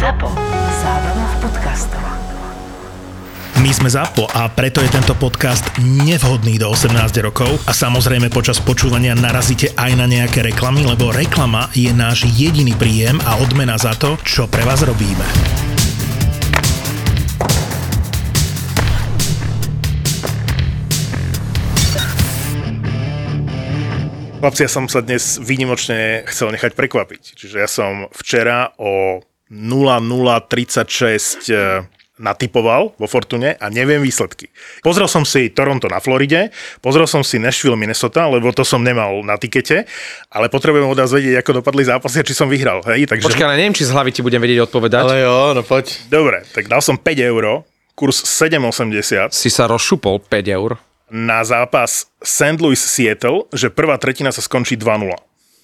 ZAPO. Zábava v podcastoch. My sme ZAPO a preto je tento podcast nevhodný do 18 rokov a samozrejme počas počúvania narazíte aj na nejaké reklamy, lebo reklama je náš jediný príjem a odmena za to, čo pre vás robíme. Chlapci, ja som sa dnes výnimočne chcel nechať prekvapiť. Čiže ja som včera o 00:36 natipoval vo Fortune a neviem výsledky. Pozrel som si Toronto na Floride, pozrel som si Nashville, Minnesota, lebo to som nemal na tikete, ale potrebujem od vás vedieť, ako dopadli zápasy a či som vyhral. Hej, takže... Počkaj, ale neviem, či z hlavy ti budem vedieť odpovedať. Ale jo, no poď. Dobre, tak dal som 5 eur, kurz 7,80. Si sa rozšupol 5 eur. Na zápas St. Louis Seattle, že prvá tretina sa skončí 2-0.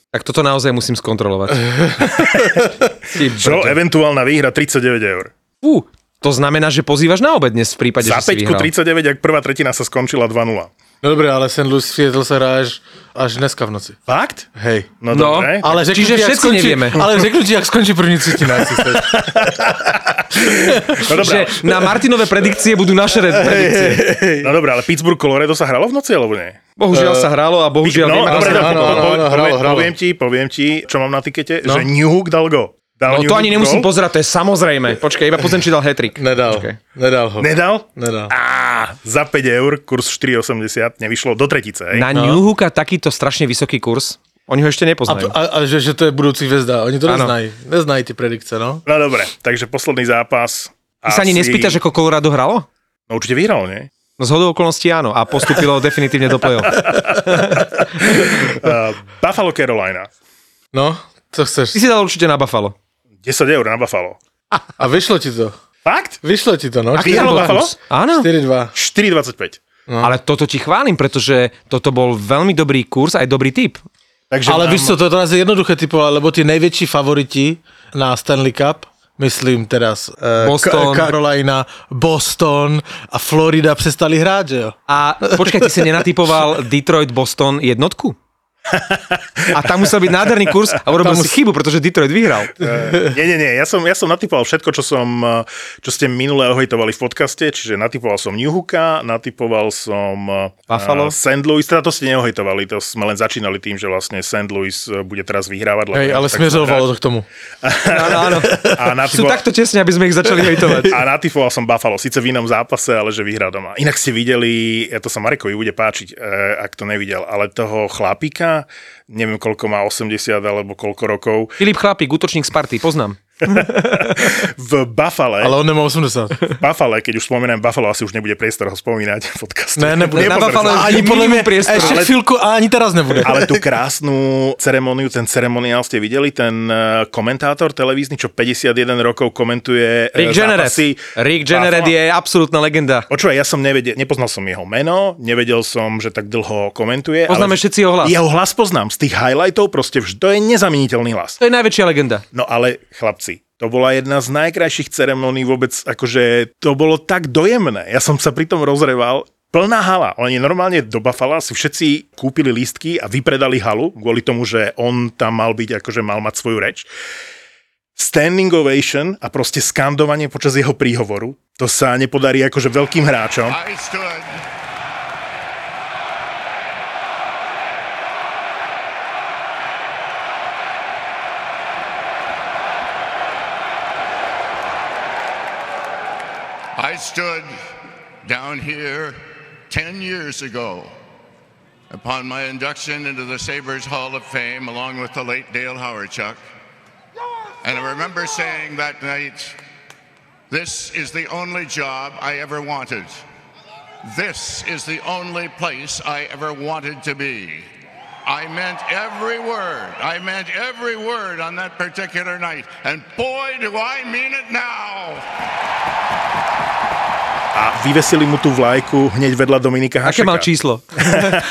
Tak toto naozaj musím skontrolovať. Čo eventuálna výhra 39 eur. To znamená, že pozývaš na obed dnes v prípade, za že si vyhral. Za 5 39, ak prvá tretina sa skončila 2-0. No dobre, ale St. Louis Seattle sa hrá až dneska v noci. Fakt? Hej. No dobre. Ale čiže všetci skončí, nevieme. Ale řeknu ti, ak skončí první cítina. No dobré, že na Martinové predikcie budú naše predikcie. No dobré, ale Pittsburgh, Colorado sa hralo v noci, alebo nie? Bohužiaľ sa hralo a bohužiaľ neviem. Poviem ti, čo mám na tikete, že Newhook dal go. No to ani nemusím pozerať, to je samozrejme. Počkaj, iba pozriem, či dal hat-trick. Nedal ho. Nedal? Á, za 5 eur, kurz 4,80, nevyšlo do tretice. Hej? Na Newhooka takýto strašne vysoký kurz. Oni ho ešte nepoznajú. A že to je budúci hviezda. Oni to neznajú. Neznajú tie predikcie, no. No dobre, takže posledný zápas. Ty sa ani nespýtaš, ako Colorado hralo? No určite vyhral, nie? No zhodou okolností áno. A postúpilo definitívne do play-off. Buffalo, Carolina. No, co chceš? Ty si dal určite na Buffalo. 10 eur na Buffalo. A vyšlo ti to. Fakt? Vyšlo ti to, no. A vyhral Buffalo? Áno. 4-2. 4,25. No. Ale toto ti chválim, pretože toto bol veľmi dobrý kurz, aj dobrý tip. Takže ale víš co, to teraz je jednoduché typovať, lebo tí najväčší favoriti na Stanley Cup, myslím teraz Carolina, Boston a Florida přestali hrať, že jo? A počkaj, ty si nenatypoval Detroit, Boston jednotku? A tam musel byť nádherný kurz a urobil si chybu, pretože Detroit vyhral. Nie. Ja som natipoval všetko, čo ste minule ohejtovali v podcaste, čiže natipoval som Newhooka, natipoval som Buffalo, St. Louis, teda to ste neohejtovali, to sme len začínali tým, že vlastne St. Louis bude teraz vyhrávať. Hej, ale smerovalo to k tomu. Áno. Sú takto tesne, aby sme ich začali hejtovať. A natipoval som Buffalo, síce v inom zápase, ale že vyhrá doma. Inak ste videli, to sa Marekovi bude páčiť, ak to nevidel, ale toho chlapíka, neviem koľko má, 80 alebo koľko rokov. Filip Chlapík, útočník z Sparty, poznám. V Buffale. Ale on nemá 80. V Buffale, keď už spomínam Buffalo, asi už nebude priestor ho spomínať v podcaste. Nebude. Na Buffale ani podľa mňa priestor. Ešte chvíľku a ani teraz nebude. Ale tú krásnu ceremoniu, ten ceremoniál ste videli, ten komentátor televízny, čo 51 rokov komentuje zápasy. Rick Jenneret je absolútna legenda. Počúvaj, ja som nepoznal som jeho meno, nevedel som, že tak dlho komentuje. Poznáme všetci jeho hlas. Jeho hlas poznám z tých highlightov, proste to je nezameniteľný hlas. To je najväčšia legenda. No ale chlapci, to bola jedna z najkrajších ceremonií vôbec, akože to bolo tak dojemné. Ja som sa pri tom rozreval, plná hala. Oni normálne do Buffala si všetci kúpili lístky a vypredali halu, kvôli tomu, že on tam mal byť, akože mal mať svoju reč. Standing ovation a proste skandovanie počas jeho príhovoru. To sa nepodarí akože veľkým hráčom. I stood down here 10 years ago upon my induction into the Sabres Hall of Fame along with the late Dale Hawerchuk, and I remember saying that night, this is the only job I ever wanted. This is the only place I ever wanted to be. I meant every word on that particular night, and boy, do I mean it now! A vyvesili mu tú vlajku hneď vedľa Dominika Hašeka. Aké mal číslo?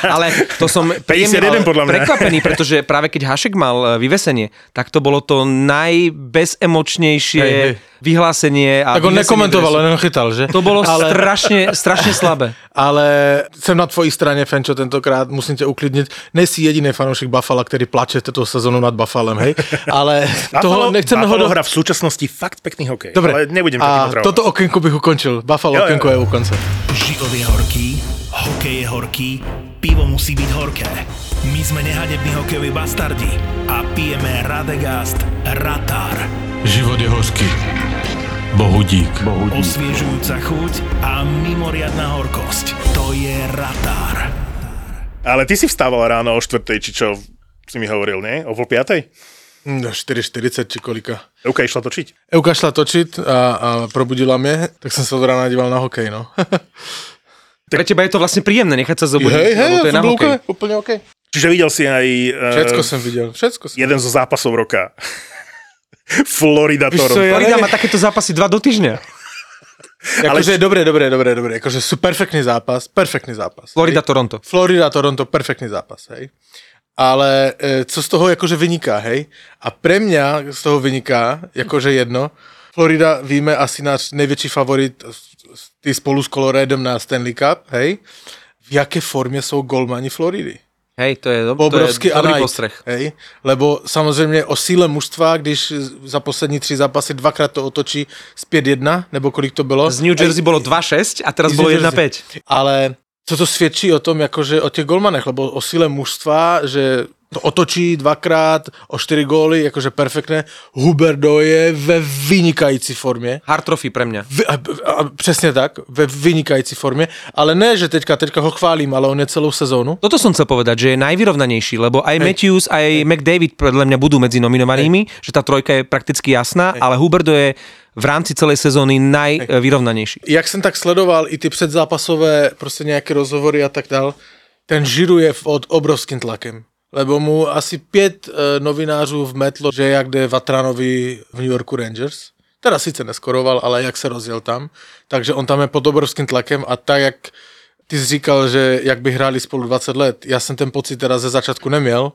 Ale to som 51, podľa mňa. Prekvapený, pretože práve keď Hašek mal vyvesenie, tak to bolo to najbezemočnejšie vyhlásenie. A tak on nekomentoval, len chytal, že? To bolo strašne slabé. Ale som na tvojí strane, Fenčo, tentokrát musím ťa uklidniť. Nejsi jediný fanúšik Buffala, ktorý plače túto sezónu nad Buffalem, hej? Ale toho nechceme ho dohrať v súčasnosti fakt pekný hokej. Dobre, ale nebudem to potravovať. Toto okienko bych ukončil. Buffalo okienko je u konca. Život je horký, hokej je horký, pivo musí byť horké. My sme nehadební hokejoví bastardi a pijeme Radegast Ratár. Život je horský. Bohudík. Osviežujúca chuť a mimoriadna horkosť. To je Ratár. Ale ty si vstával ráno o 4:00, či čo si mi hovoril, nie? O 4:30? No, 4:40, či kolika. Euka išla točiť? Euka šla točiť a probudila mne, tak som sa od rána díval na hokej, no. Pre teba je to vlastne príjemné nechať sa zobudiť, lebo to je na hokej. Úplne okej. Čiže videl si aj... Všetko som videl. Jeden zo zápasov roka. Florida, Toronto. Florida má takéto zápasy 2 do týždňa. Akože dobre. Akože sú perfektný zápas. Florida, Toronto, perfektný zápas, hej. Ale co z toho akože vyniká, hej. A pre mňa z toho vyniká, akože jedno, Florida, víme, asi náš největší favorit spolu s Coloradom na Stanley Cup, hej. V jaké formě jsou golmani Floridy? Hej, to je obrovský postreh. Hej, lebo samozřejmě o síle mužstva, když za poslední 3 zápasy dvakrát to otočí z 5-1, nebo kolik to bylo. Z New Jersey bylo 2-6 a teraz bylo 1-5. Ale co to svědčí o tom, jakože o těch golmanech, lebo o síle mužstva, že to otočí dvakrát, o 4 góly, jakože perfektné. Huberdo je ve vynikající formě. Hard trophy pre mňa. Přesně tak, ve vynikající formě. Ale ne, že teďka ho chválím, ale on je celou sezónu. Toto som chcel povedať, že je najvyrovnanejší, lebo aj Matthews, aj McDavid podľa mňa budú medzi nominovanými, že tá trojka je prakticky jasná, ale Huberdo je v rámci celé sezóny najvyrovnanější. Jak jsem tak sledoval i ty předzápasové prostě nějaké rozhovory a tak dál, ten Žiru je pod obrovským tlakem. Lebo mu asi 5 novinářů vmetlo, že jak jde Vatranovi v New Yorku Rangers. Teda sice neskoroval, ale jak se rozjel tam. Takže on tam je pod obrovským tlakem a tak, jak ty jsi říkal, že jak by hráli spolu 20 let, já jsem ten pocit teda ze začátku neměl.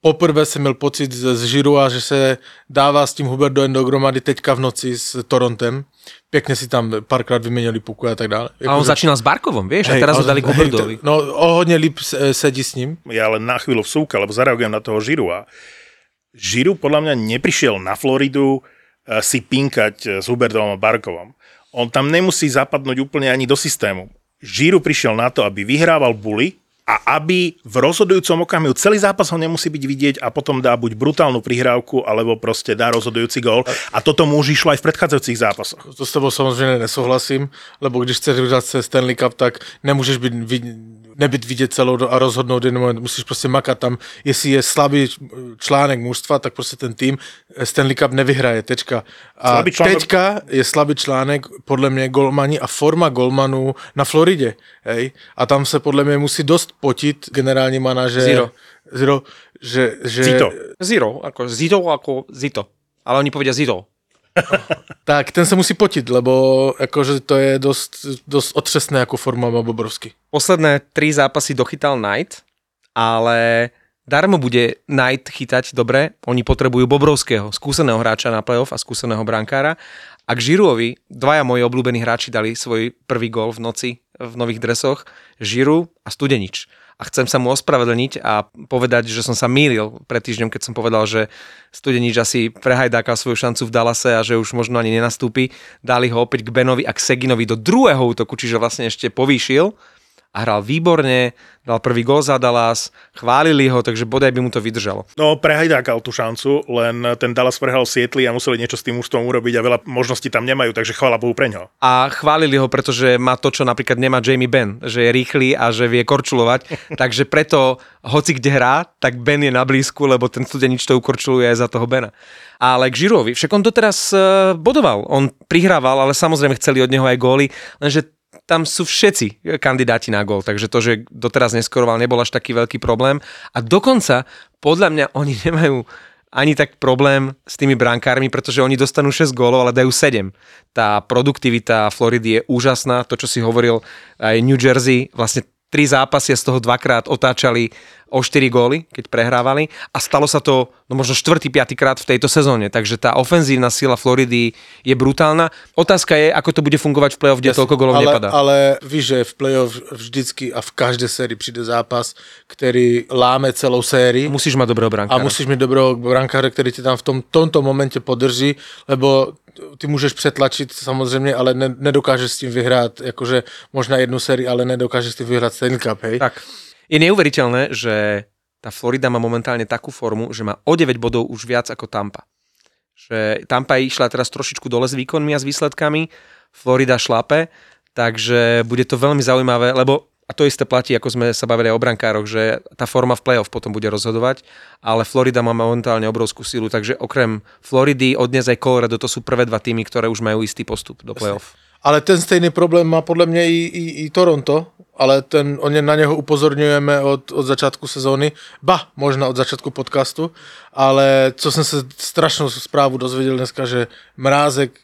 Poprvé jsem měl pocit z Žirua, že se dává s tím Huberdoem dohromady teďka v noci s Torontem. Pěkně si tam párkrát vyměnili puku a tak dále. A on začínal s Barkovom, vieš, a teraz ho dali k Huberdovi. No, o hodně líp sedí s ním. Ja len na chvíľu vsúkal, lebo zareagujem na toho Žirua. Žiru podľa mňa neprišiel na Floridu si pinkať s Huberdovom a Barkovom. On tam nemusí zapadnúť úplne ani do systému. Žiru prišiel na to, aby vyhrával buly, a aby v rozhodujúcom okamihu celý zápas ho nemusí byť vidieť a potom dá buď brutálnu prihrávku, alebo proste dá rozhodujúci gól. A toto mu už išlo aj v predchádzajúcich zápasoch. To s tebou samozrejme nesouhlasím, lebo když chceš vyhrať Stanley Cup, tak nemôžeš nebyť vidieť celou a rozhodnúť jeden moment. Musíš proste makať tam. Jestli je slabý článek mužstva, tak proste ten tým Stanley Cup nevyhraje. Tečka. A teďka je slabý článek podľa mňa golmani a forma golmanu na Floride. Hej? A tam sa podľa mňa musí dosť potit generální manažer Zero, že Zito. Ale oni povedia Zito. Tak, ten sa musí potiť, lebo akože to je dosť otřesné ako forma Bobrovsky. Posledné 3 zápasy dochytal Knight, ale darmo bude Knight chytať dobre. Oni potrebujú Bobrovského, skúseného hráča na playoff a skúseného brankára. A k Žiruovi, 2 moji obľúbení hráči dali svoj prvý gól v noci v nových dresoch, Žiru a Studenič. A chcem sa mu ospravedlniť a povedať, že som sa mýlil pred týždňom, keď som povedal, že Studenič asi prehajdáka svoju šancu v Dallase a že už možno ani nenastúpi. Dali ho opäť k Benovi a k Seginovi do druhého útoku, čiže vlastne ešte povýšil a hral výborne, dal prvý gól za Dallas, chválili ho, takže bodaj by mu to vydržalo. No, prehajdákal tú šancu, len ten Dallas prehral Sietli a museli niečo s tým mužstvom urobiť a veľa možností tam nemajú, takže chvála Bohu pre ňo. A chválili ho, pretože má to, čo napríklad nemá Jamie Benn, že je rýchly a že vie korčulovať, takže preto hoci kde hrá, tak Ben je na blízku, lebo ten Studenič to ukorčuluje aj za toho Bena. Ale k Žirovi, však on doteraz bodoval, on prihrával, ale samozrejme chceli od neho aj góly, lenže tam sú všetci kandidáti na gól, takže to, že doteraz neskoroval, nebol až taký veľký problém. A dokonca, podľa mňa, oni nemajú ani tak problém s tými brankármi, pretože oni dostanú 6 gólov, ale dajú 7. Tá produktivita Floridy je úžasná, to, čo si hovoril aj New Jersey, vlastne 3 zápasy a z toho 2-krát otáčali o 4 góly, keď prehrávali. A stalo sa to možno 4.-5. krát v tejto sezóne. Takže tá ofenzívna sila Floridy je brutálna. Otázka je, ako to bude fungovať v play-off, kde toľko golov nepadá. Ale víš, že v play-off vždycky a v každej sérii príde zápas, ktorý láme celou sérii. Musíš mať dobrého brankára. A musíš mať dobrého brankára, ktorý ti tam v tomto momente podrží, lebo ty môžeš pretlačiť samozrejme, ale nedokážeš s tým vyhrať, akože možná jednu sérii, ale nedokážeš s tým vyhrať Stanley Cup, hej? Tak. Je neuveriteľné, že tá Florida má momentálne takú formu, že má o 9 bodov už viac ako Tampa. Že Tampa išla teraz trošičku dole s výkonmi a s výsledkami, Florida šlape, takže bude to veľmi zaujímavé, lebo a to isté platí, ako sme sa bavili o brankároch, že tá forma v play-off potom bude rozhodovať, ale Florida má momentálne obrovskú silu, takže okrem Floridy od dnes aj Colorado, to sú prvé dva týmy, ktoré už majú istý postup do play-off. Ale ten stejný problém má podľa mňa i Toronto, ale na neho upozorňujeme od začiatku sezóny, ba, možno od začiatku podcastu, ale co som sa strašnú správu dozvedel dneska, že Mrázek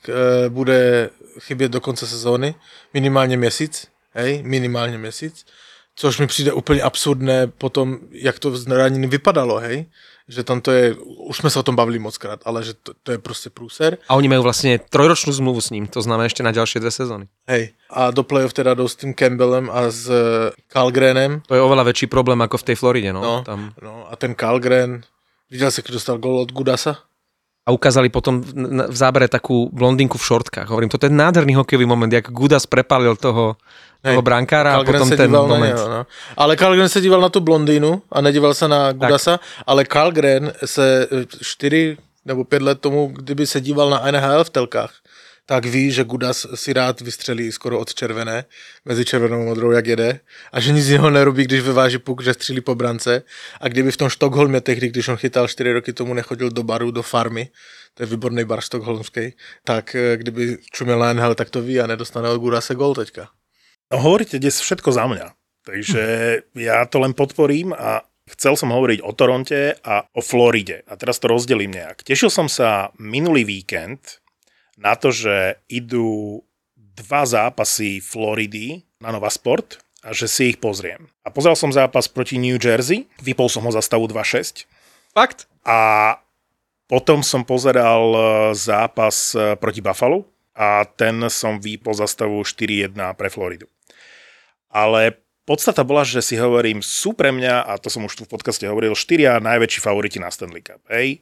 bude chybieť do konca sezóny, minimálne mesiac. Hej, minimálně měsíc, což mi přijde úplně absurdné potom, jak to z raniny vypadalo, hej, že tam to je, už jsme se o tom bavili mockrát, ale že to je prostě průser. A oni mají vlastně trojročnou zmluvu s ním, to znamená ještě na další 2 sezóny. Hej, a do playoff teda jdou s tím Campbellem a s Karlgrenem. To je oveľa větší problém jako v té Floridě, no. Tam. No a ten Karlgren, viděl jsi, když dostal gól od Gudasa? A ukázali potom v zábere takú blondinku v šortkách. Hovorím, toto je nádherný hokejový moment, jak Gudas prepálil toho brankára a potom ten moment. Neho, no. Ale Karlgren se díval na tú blondínu a nedíval sa na Gudasa, tak. Ale Karlgren se 4 nebo 5 let tomu, kdyby se díval na NHL v telkách, tak ví, že Gudas si rád vystřelí skoro od červené, mezi červenou a modrou, jak jede, a že nic z něho nerobí, když vyváží puk, že střílí po brance. A kdyby v tom Štokholmě tehdy, když on chytal 4 roky tomu, nechodil do baru, do farmy, to je výborný bar štokholmský, tak kdyby čumil na NHL, tak to ví a nedostane od Gudasa gól teďka. No, hovoríte dnes všetko za mňa, takže ja to len podporím a chcel som hovoriť o Toronte a o Floride. A teraz to rozdelím nejak. Tešil som sa minulý víkend na to, že idú 2 zápasy Floridy na Nova Sport a že si ich pozriem. A pozrel som zápas proti New Jersey, vypol som ho za stavu 2-6. Fakt? A potom som pozeral zápas proti Buffalo a ten som vypol za stavu 4-1 pre Floridu. Ale podstata bola, že si hovorím, sú pre mňa, a to som už tu v podcaste hovoril, 4 najväčší favoriti na Stanley Cup. Hej,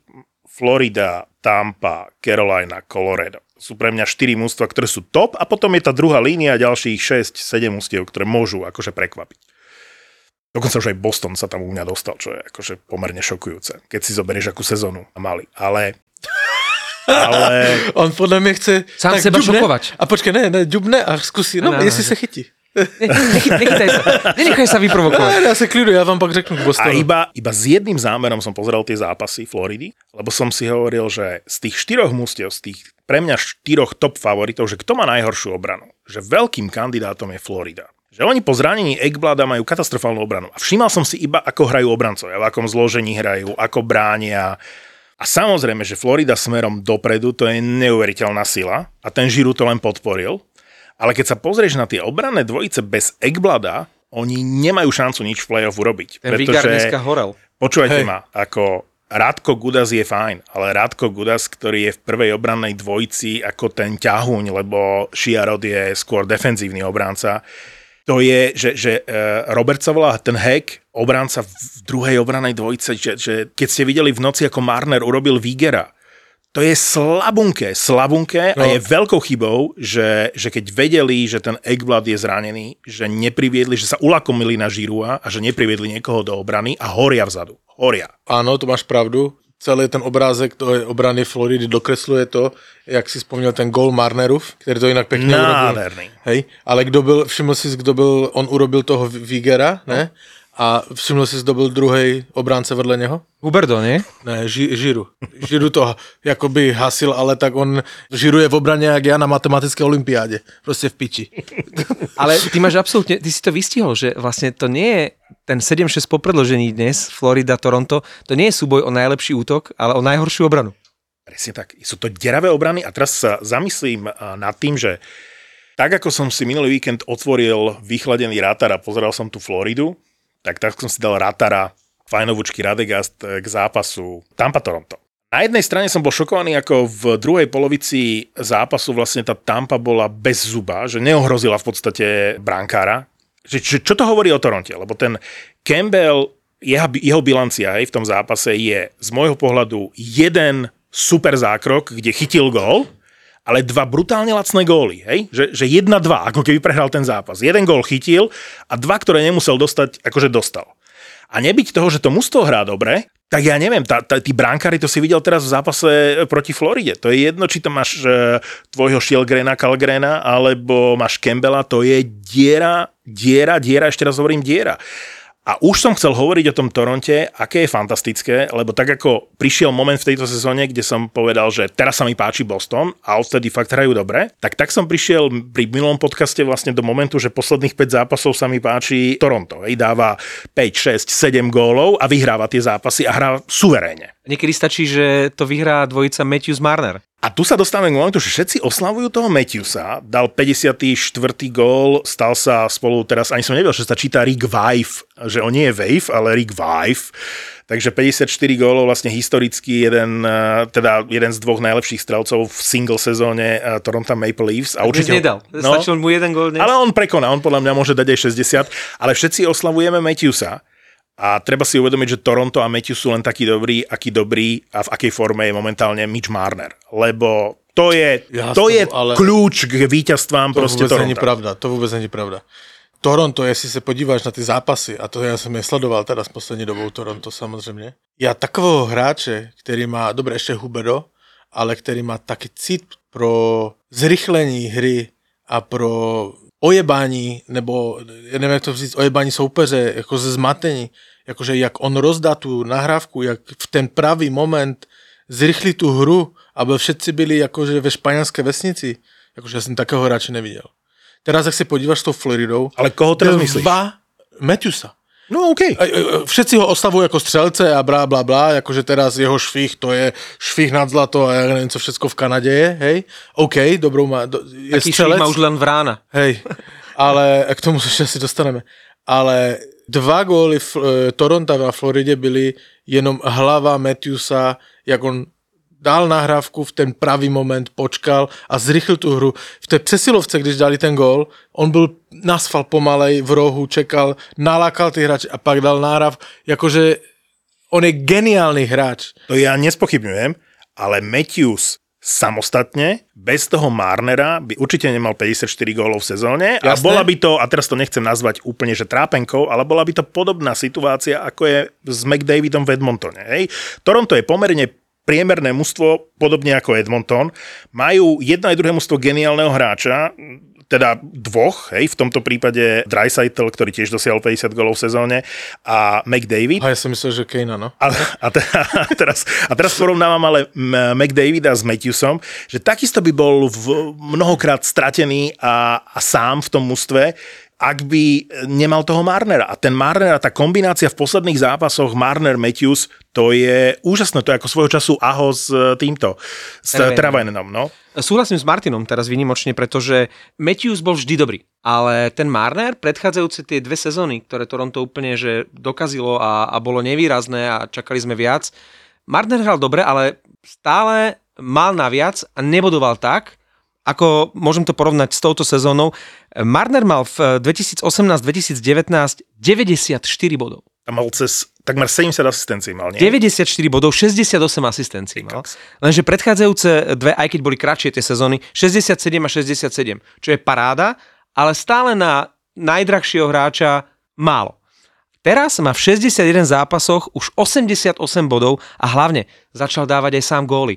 Florida, Tampa, Carolina, Colorado. Sú pre mňa 4 mužstva, ktoré sú top a potom je tá druhá línia a ďalších 6-7 mužstiev, ktoré môžu akože prekvapiť. Dokonca už aj Boston sa tam u mňa dostal, čo je akože pomerne šokujúce, keď si zoberieš akú sezónu mali. Ale... On podľa mňa chce... Sám seba šokovať. A počkej, ďubne a skúsi, jestli sa chytí. Nenechaj sa vyprovokovať. Ja sa klidujem, ja vám pak řeknu k Bostonu. A iba s jedným zámerom som pozeral tie zápasy Floridy, lebo som si hovoril, že z tých 4 mužstiev, z tých pre mňa 4 top favoritov, že kto má najhoršiu obranu, že veľkým kandidátom je Florida. Že oni po zranení Ekblada majú katastrofálnu obranu. A všímal som si iba, ako hrajú obrancovia, v akom zložení hrajú, ako bránia. A samozrejme, že Florida smerom dopredu, to je neuveriteľná sila a ten Giroud to len podporil. Ale keď sa pozrieš na tie obranné dvojice bez Ekblada, oni nemajú šancu nič v play-off urobiť. Ten Vigard dneska horel. Počúvajte ma, ako Radko Gudas je fajn, ale Radko Gudas, ktorý je v prvej obrannej dvojici ako ten ťahuň, lebo Šiarod je skôr defenzívny obranca, to je, že Robert sa volá ten Hek, obranca v druhej obranej dvojice, že keď ste videli v noci, ako Marner urobil Vigera, to je slabunké a je veľkou chybou, že keď vedeli, že ten Ekblad je zranený, že nepriviedli, že sa ulakomili na Žirua a že nepriviedli niekoho do obrany a horia vzadu. Horia. Áno, to máš pravdu. Celý ten obrázek toho obrany Floridy dokresluje to, jak si spomínal ten gól Marnerův, který to jinak pekne urobil. Hej, ale všiml si, kdo byl, on urobil toho Vigera, ne? A všiml si, kdo byl druhý obránce vedle něho? Huberdo, nie? Ne, Žiru. Žiru to jakoby hasil, ale tak on žiruje v obrane jak ja na matematické olympiáde. Proste v piči. Ale ty máš absolútne, ty si to vystihol, že vlastne to nie je ten 7-6 po predĺžení dnes, Florida, Toronto, to nie je súboj o najlepší útok, ale o najhoršiu obranu. Presne tak. Sú to deravé obrany a teraz sa zamyslím nad tým, že tak ako som si minulý víkend otvoril vychladený Ratár a pozeral som tú Floridu, tak som si dal Ratára, fajnovúčky Radegast k zápasu Tampa Toronto. Na jednej strane som bol šokovaný, ako v druhej polovici zápasu vlastne tá Tampa bola bez zuba, že neohrozila v podstate brankára. Čo to hovorí o Toronte? Lebo ten Campbell, jeho bilancia aj v tom zápase je z môjho pohľadu jeden super zákrok, kde chytil gól, ale dva brutálne lacné góly. Hej? Že 1-2, ako keby prehral ten zápas. Jeden gól chytil a dva, ktoré nemusel dostať, akože dostal. A nebyť toho, že to mužstvo hrá dobre, tak ja neviem, tí bránkári, to si videl teraz v zápase proti Floride. To je jedno, či tam máš tvojho Šielgrena, Kalgrena, alebo máš Campbella, to je diera, ešte raz hovorím diera. A už som chcel hovoriť o tom Toronte, aké je fantastické, lebo tak ako prišiel moment v tejto sezóne, kde som povedal, že teraz sa mi páči Boston a odtedy fakt hrajú dobre, tak som prišiel pri minulom podcaste vlastne do momentu, že posledných 5 zápasov sa mi páči Toronto. Hej, dáva 5, 6, 7 gólov a vyhráva tie zápasy a hrá suverénne. Niekedy stačí, že to vyhrá dvojica Matthews-Marner. A tu sa dostávame k momentu, že všetci oslavujú toho Matthewsa, dal 54. gól, stal sa spolu, teraz ani som nevedel, že sa číta Rick Vive, že on nie je Wave, ale Rick Vive. Takže 54 gólov, vlastne historicky jeden z dvoch najlepších strelcov v single sezóne Toronto Maple Leafs. A určite nedal, stačil mu jeden gól dnes. Ale on prekoná, on podľa mňa môže dať aj 60, ale všetci oslavujeme Matthewsa. A treba si uvedomiť, že Toronto a Matthews sú len takí dobrí, aký dobrý a v akej forme je momentálne Mitch Marner. Lebo to je kľúč k víťazstvám proste Toronto. To vôbec nie je pravda. Toronto, jestli se podíváš na ty zápasy, a to já jsem je sledoval teda s poslední dobou Toronto samozřejmě, já takového hráče, který má, dobré ještě Hubedo, ale který má taky cít pro zrychlení hry a pro ojebání, nebo já nevím, jak to říct, ojebání soupeře, jako ze zmatení, jakože jak on rozdá tu nahrávku, jak v ten pravý moment zrychlí tu hru, aby všetci byli jakože ve španělské vesnici. Jakože já jsem takého hráče neviděl. Teraz, jak se podíváš s tou Floridou, ale koho teraz myslíš? Dva Matthewsa. No okej. Okay. Všetci ho oslavujú ako strelce a blá, blá, blá, akože teraz jeho švih, to je švih nad zlato a ja neviem, co všetko v Kanade je, hej. OK, dobrou má, je taký strelec. Taký švih má už len vrána. Hej, ale k tomu sa ešte asi dostaneme. Ale dva góly Toronta na Floride byli jenom hlava Matthewsa, jak on dal nahrávku, v ten pravý moment počkal a zrychlil tu hru. V té přesilovce, když dali ten gól, on byl nasfal pomalej v rohu, čekal, nalákal ty hráče a pak dal náhrav. Jakože on je geniálny hráč. To ja nespochybňujem, ale Matthews samostatne, bez toho Marnera by určite nemal 54 gólov v sezóne. Jasné. A bola by to, a teraz to nechcem nazvať úplne, že trápenkou, ale bola by to podobná situácia, ako je s McDavidom v Edmontone. Hej? Toronto je pomerne priemerné mužstvo, podobne ako Edmonton, majú jedno aj druhé mužstvo geniálneho hráča, teda dvoch, hej, v tomto prípade Draisaitl, ktorý tiež dosiahol 50 gólov v sezóne, a McDavid. A ja som myslel, že Kane, no. A teraz porovnávam ale McDavida s Matthewsom, že takisto by bol mnohokrát stratený a sám v tom mužstve, ak by nemal toho Marnera. A ten Marner, tá kombinácia v posledných zápasoch Marner-Matthews, to je úžasné. To je ako svojho času Aho s týmto, s Travainenom, no. Súhlasím s Martinom teraz výnimočne, pretože Matthews bol vždy dobrý. Ale ten Marner, predchádzajúce tie dve sezóny, ktoré Toronto úplne že dokazilo a bolo nevýrazné a čakali sme viac. Marner hral dobre, ale stále mal naviac a nebodoval tak, ako môžem to porovnať s touto sezónou. Marner mal v 2018-2019 94 bodov. A mal cez takmer 70 asistencií mal, nie? 94 bodov, 68 asistencií mal. Lenže predchádzajúce dve, aj keď boli kratšie tie sezóny, 67 a 67, čo je paráda, ale stále na najdrahšieho hráča málo. Teraz má v 61 zápasoch už 88 bodov a hlavne začal dávať aj sám góly.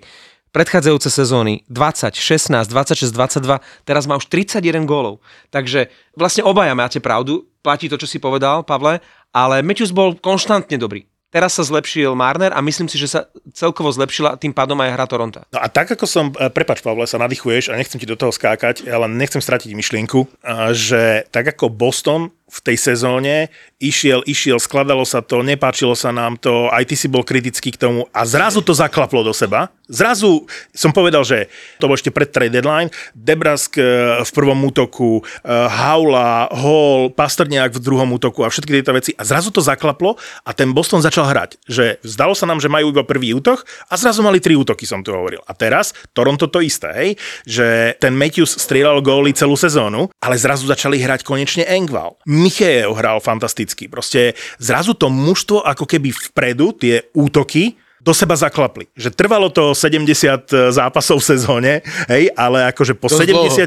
Predchádzajúce sezóny 20, 16, 26, 22, teraz má už 31 gólov. Takže vlastne obaja máte pravdu, platí to, čo si povedal, Pavle, ale Matthews bol konštantne dobrý. Teraz sa zlepšil Marner a myslím si, že sa celkovo zlepšila tým pádom aj hra Toronta. No a tak ako som, prepáč Pavle, sa nadýchuješ a nechcem ti do toho skákať, ale nechcem stratiť myšlienku, že tak ako Boston v tej sezóne, išiel, skladalo sa to, nepáčilo sa nám to, aj ty si bol kritický k tomu a zrazu to zaklaplo do seba. Zrazu som povedal, že to bol ešte pred trade deadline, Debrask v prvom útoku, Haula, Hall, Pastrňák v druhom útoku a všetky tieto veci a zrazu to zaklaplo a ten Boston začal hrať, že zdalo sa nám, že majú iba prvý útok a zrazu mali tri útoky, som tu hovoril. A teraz Toronto to isté, hej, že ten Matthews strieľal góly celú sezónu, ale zrazu začali hrať konečne Engvall. Michejev hral fantasticky. Proste zrazu to mužstvo ako keby vpredu, tie útoky, do seba zaklapli. Že trvalo to 70 zápasov v sezóne, hej, ale akože po 70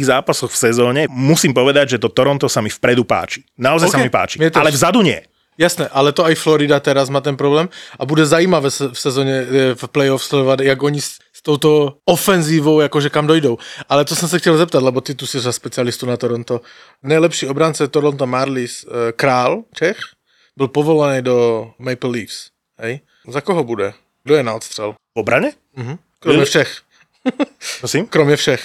zápasoch v sezóne musím povedať, že to Toronto sa mi vpredu páči. Naozaj sa mi páči. Ale vzadu nie. Jasné, ale to aj Florida teraz má ten problém a bude zajímavé v sezóně v playoff sledovat, jak oni s touto ofenzívou, jakože kam dojdou. Ale to jsem se chtěl zeptat, lebo ty tu jsi za specialistu na Toronto. Nejlepší obránce Toronto Marlies, Král, Čech, byl povolaný do Maple Leafs. Hej? Za koho bude? Kdo je na odstřel? V obraně? Mhm. Kromě všech. Prosím? Kromě všech.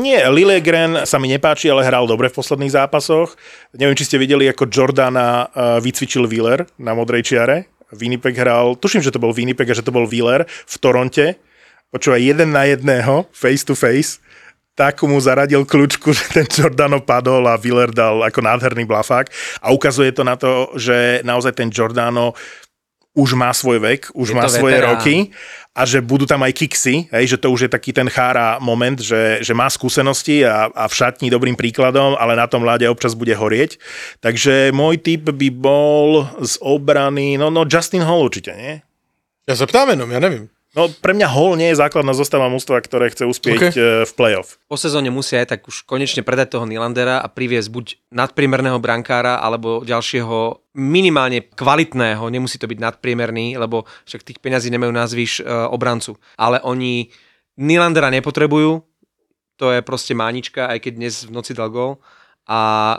Nie, Liljegren sa mi nepáči, ale hral dobre v posledných zápasoch. Neviem, či ste videli, ako Jordana vycvičil Wheeler na modrej čiare. Winnipeg hral, tuším, že to bol Winnipeg a že to bol Wheeler v Toronte. Počúva 1-1, face to face. Tak mu zaradil kľúčku, že ten Giordano padol a Wheeler dal ako nádherný blafák. A ukazuje to na to, že naozaj ten Giordano už má svoj vek, už má svoje roky a že budú tam aj kiksy, hej, že to už je taký ten chára moment, že má skúsenosti a v šatni dobrým príkladom, ale na tom ľade občas bude horieť. Takže môj tip by bol z obrany, no Justin Hall určite, nie? Ja sa ptám jenom, ja neviem. No pre mňa Hall nie je základná zostava mužstva, ktoré chce uspieť v play-off. Po sezóne musia aj tak už konečne predať toho Nylandera a priviesť buď nadpriemerného brankára alebo ďalšieho minimálne kvalitného, nemusí to byť nadpriemerný, lebo však tých peňazí nemajú nazvýš obrancu. Ale oni Nylandera nepotrebujú, to je proste mánička, aj keď dnes v noci dal gól a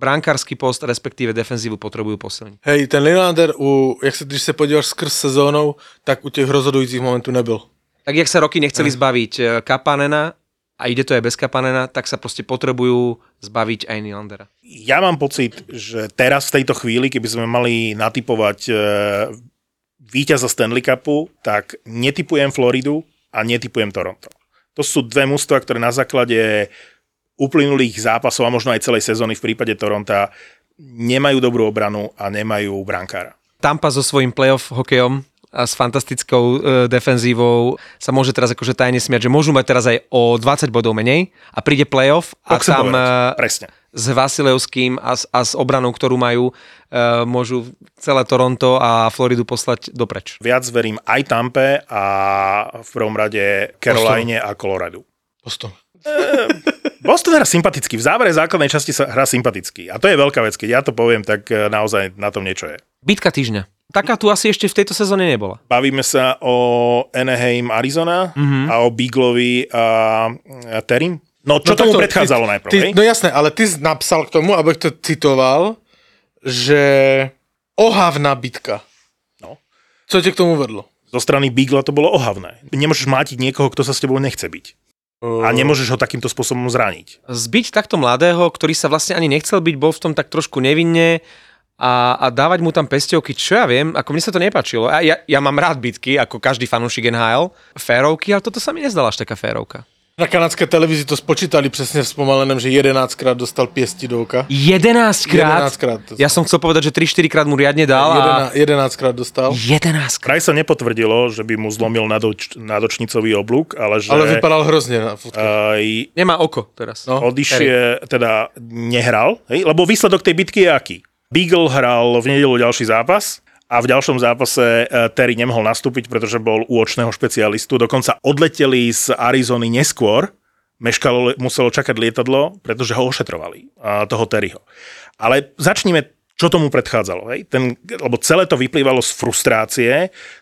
brankársky post, respektíve defenzívu potrebujú posilniť. Hej, ten Nylander, když se podíváš skrz sezónou, tak u těch rozhodujících momentů nebyl. Tak jak se roky nechceli zbaviť Kapanena, a ide to aj bez Kapanena, tak sa proste potrebujú zbaviť aj Nylandera. Ja mám pocit, že teraz v tejto chvíli, keby sme mali natipovať víťaza Stanley Cupu, tak netipujem Floridu a netipujem Toronto. To sú dve mužstvá, ktoré na základe uplynulých zápasov a možno aj celej sezóny v prípade Toronta nemajú dobrú obranu a nemajú brankára. Tampa so svojím playoff hokejom a s fantastickou defenzívou sa môže teraz akože tajne smiať, že môžu mať teraz aj o 20 bodov menej a príde playoff a tam s Vasilevským a s obranou, ktorú majú, môžu celé Toronto a Floridu poslať dopreč. Viac verím aj Tampe a v prvom rade Caroline a Colorado. Boston. Boston hra sympaticky. V závere základnej časti sa hra sympaticky. A to je veľká vec. Keď ja to poviem, tak naozaj na tom niečo je. Bitka týždňa. Taká tu asi ešte v tejto sezóne nebola. Bavíme sa o Anaheim Arizona a o Beaglovi a Terim. No čo tomu predchádzalo najprv? No jasné, ale ty napsal k tomu, abych to citoval, že ohavná bitka. No. Co ťa k tomu vedlo? Zo strany Beagla to bolo ohavné. Nemôžeš mátiť niekoho, kto sa s tebou nechce byť. A nemôžeš ho takýmto spôsobom zraniť. Zbiť takto mladého, ktorý sa vlastne ani nechcel byť, bol v tom tak trošku nevinne a dávať mu tam pestiovky, čo ja viem, ako mne sa to nepáčilo. Ja mám rád bitky, ako každý fanúšik NHL, férovky, ale toto sa mi nezdala až taká férovka. Na kanadské televízii to spočítali presne v spomaleném, že 11-krát dostal piesti do oka. 11-krát? 11-krát. Ja som chcel povedať, že 3-4 krát mu riadne dal. 11-krát dostal. 11-krát. Kraj sa nepotvrdilo, že by mu zlomil nádočnicový oblúk, ale že... Ale vypadal hrozne na fotke. Nemá oko teraz. No. Odišie, teda nehral, hej? Lebo výsledok tej bitky je aký? Beagle hral v nedeľu ďalší zápas. A v ďalšom zápase Terry nemohol nastúpiť, pretože bol u očného špecialistu. Dokonca odleteli z Arizony neskôr. Meškalo, muselo čakať lietadlo, pretože ho ošetrovali, toho Terryho. Ale začnime, čo tomu predchádzalo. Hej? Lebo celé to vyplývalo z frustrácie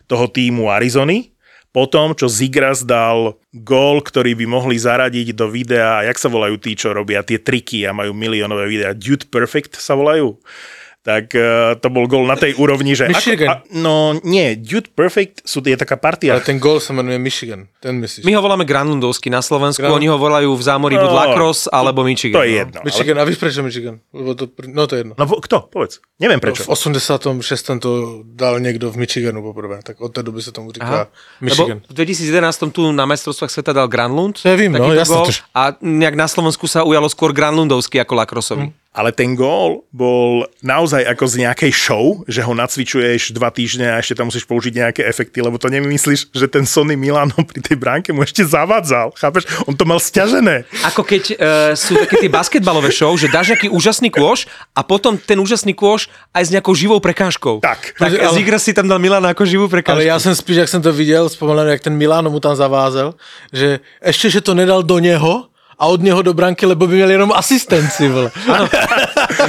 toho týmu Arizony. Po tom, čo Zigras dal gól, ktorý by mohli zaradiť do videa, jak sa volajú tí, čo robia tie triky a majú miliónové videá. Dude Perfect sa volajú. tak to bol gól na tej úrovni, že... Michigan. Dude Perfect je taká partia. Ale ten gól sa menuje Michigan. Ten myslíš. My ho voláme Granlundovský na Slovensku, oni ho volajú v zámori buď Lacrosse alebo Michigan. To je jedno. Michigan, ale... a víš prečo Michigan? To je jedno. No kto? Povedz. Neviem prečo. V 86. to dal niekto v Michiganu poprvé, tak od tej doby sa tomu říká Michigan. Lebo v 2011. tu na majstrovstvách sveta dal Granlund. Nevím, a nejak na Slovensku sa ujalo skôr Granlundovský ako Lacrossový. Ale ten gól bol naozaj ako z nejakej show, že ho nacvičuješ 2 týždne a ešte tam musíš použiť nejaké efekty, lebo to nemyslíš, že ten Sonny Milano pri tej bránke mu ešte zavádzal. Chápeš? On to mal sťažené. Ako keď sú také tie basketbalové show, že dáš nejaký úžasný kôš a potom ten úžasný kôš aj s nejakou živou prekážkou. Tak Ziegler si tam dal Milano ako živú prekážku. Ale ja som spíš, jak som to videl, spomenul, jak ten Milano mu tam zavázel, že ešte, že to nedal do neho, a od neho do branky, lebo by měl jenom asistenci.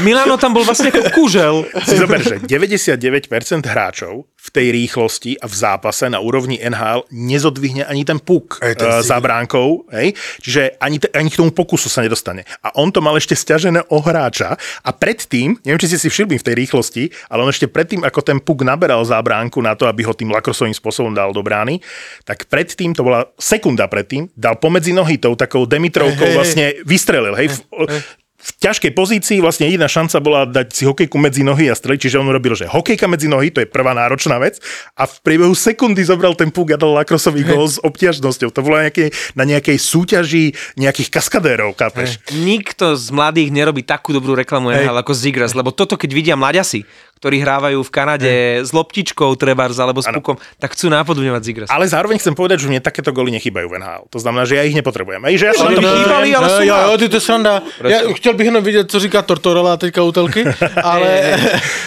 Milano tam bol vlastne ako kužel. Si zober, že 99% hráčov v tej rýchlosti a v zápase na úrovni NHL nezodvihne ani ten puk za bránkou, hej? Čiže ani k tomu pokusu sa nedostane. A on to mal ešte sťažené o hráča a predtým, neviem, či si všimli v tej rýchlosti, ale on ešte predtým, ako ten puk naberal za bránku na to, aby ho tým lakrosovým spôsobom dal do brány, tak predtým, to bola sekunda predtým, dal pomedzi nohy tou takou Demitrovkou vlastne vystrelil, hej? V ťažkej pozícii vlastne jediná šanca bola dať si hokejku medzi nohy a streliť, čiže on urobil, že hokejka medzi nohy, to je prvá náročná vec a v priebehu sekundy zobral ten puk a dal lacrossový gól s obťažnosťou. To bolo na nejakej súťaži nejakých kaskadérov, kápeš? Nikto z mladých nerobí takú dobrú reklamu ako Zigras, lebo toto keď vidia mladiasi, ktorí hrávajú v Kanade s loptičkou trebárs alebo s pukom, tak chcú napodobňovať Zigras. Ale zároveň chcem povedať, že mne takéto góly nechýbajú v NHL. To znamená, že ja ich nepotrebujem. Ej, že ja som to chýbali, ale sú. Ja chtěl bych jenom vidět, co říká Tortorella teďka u telky,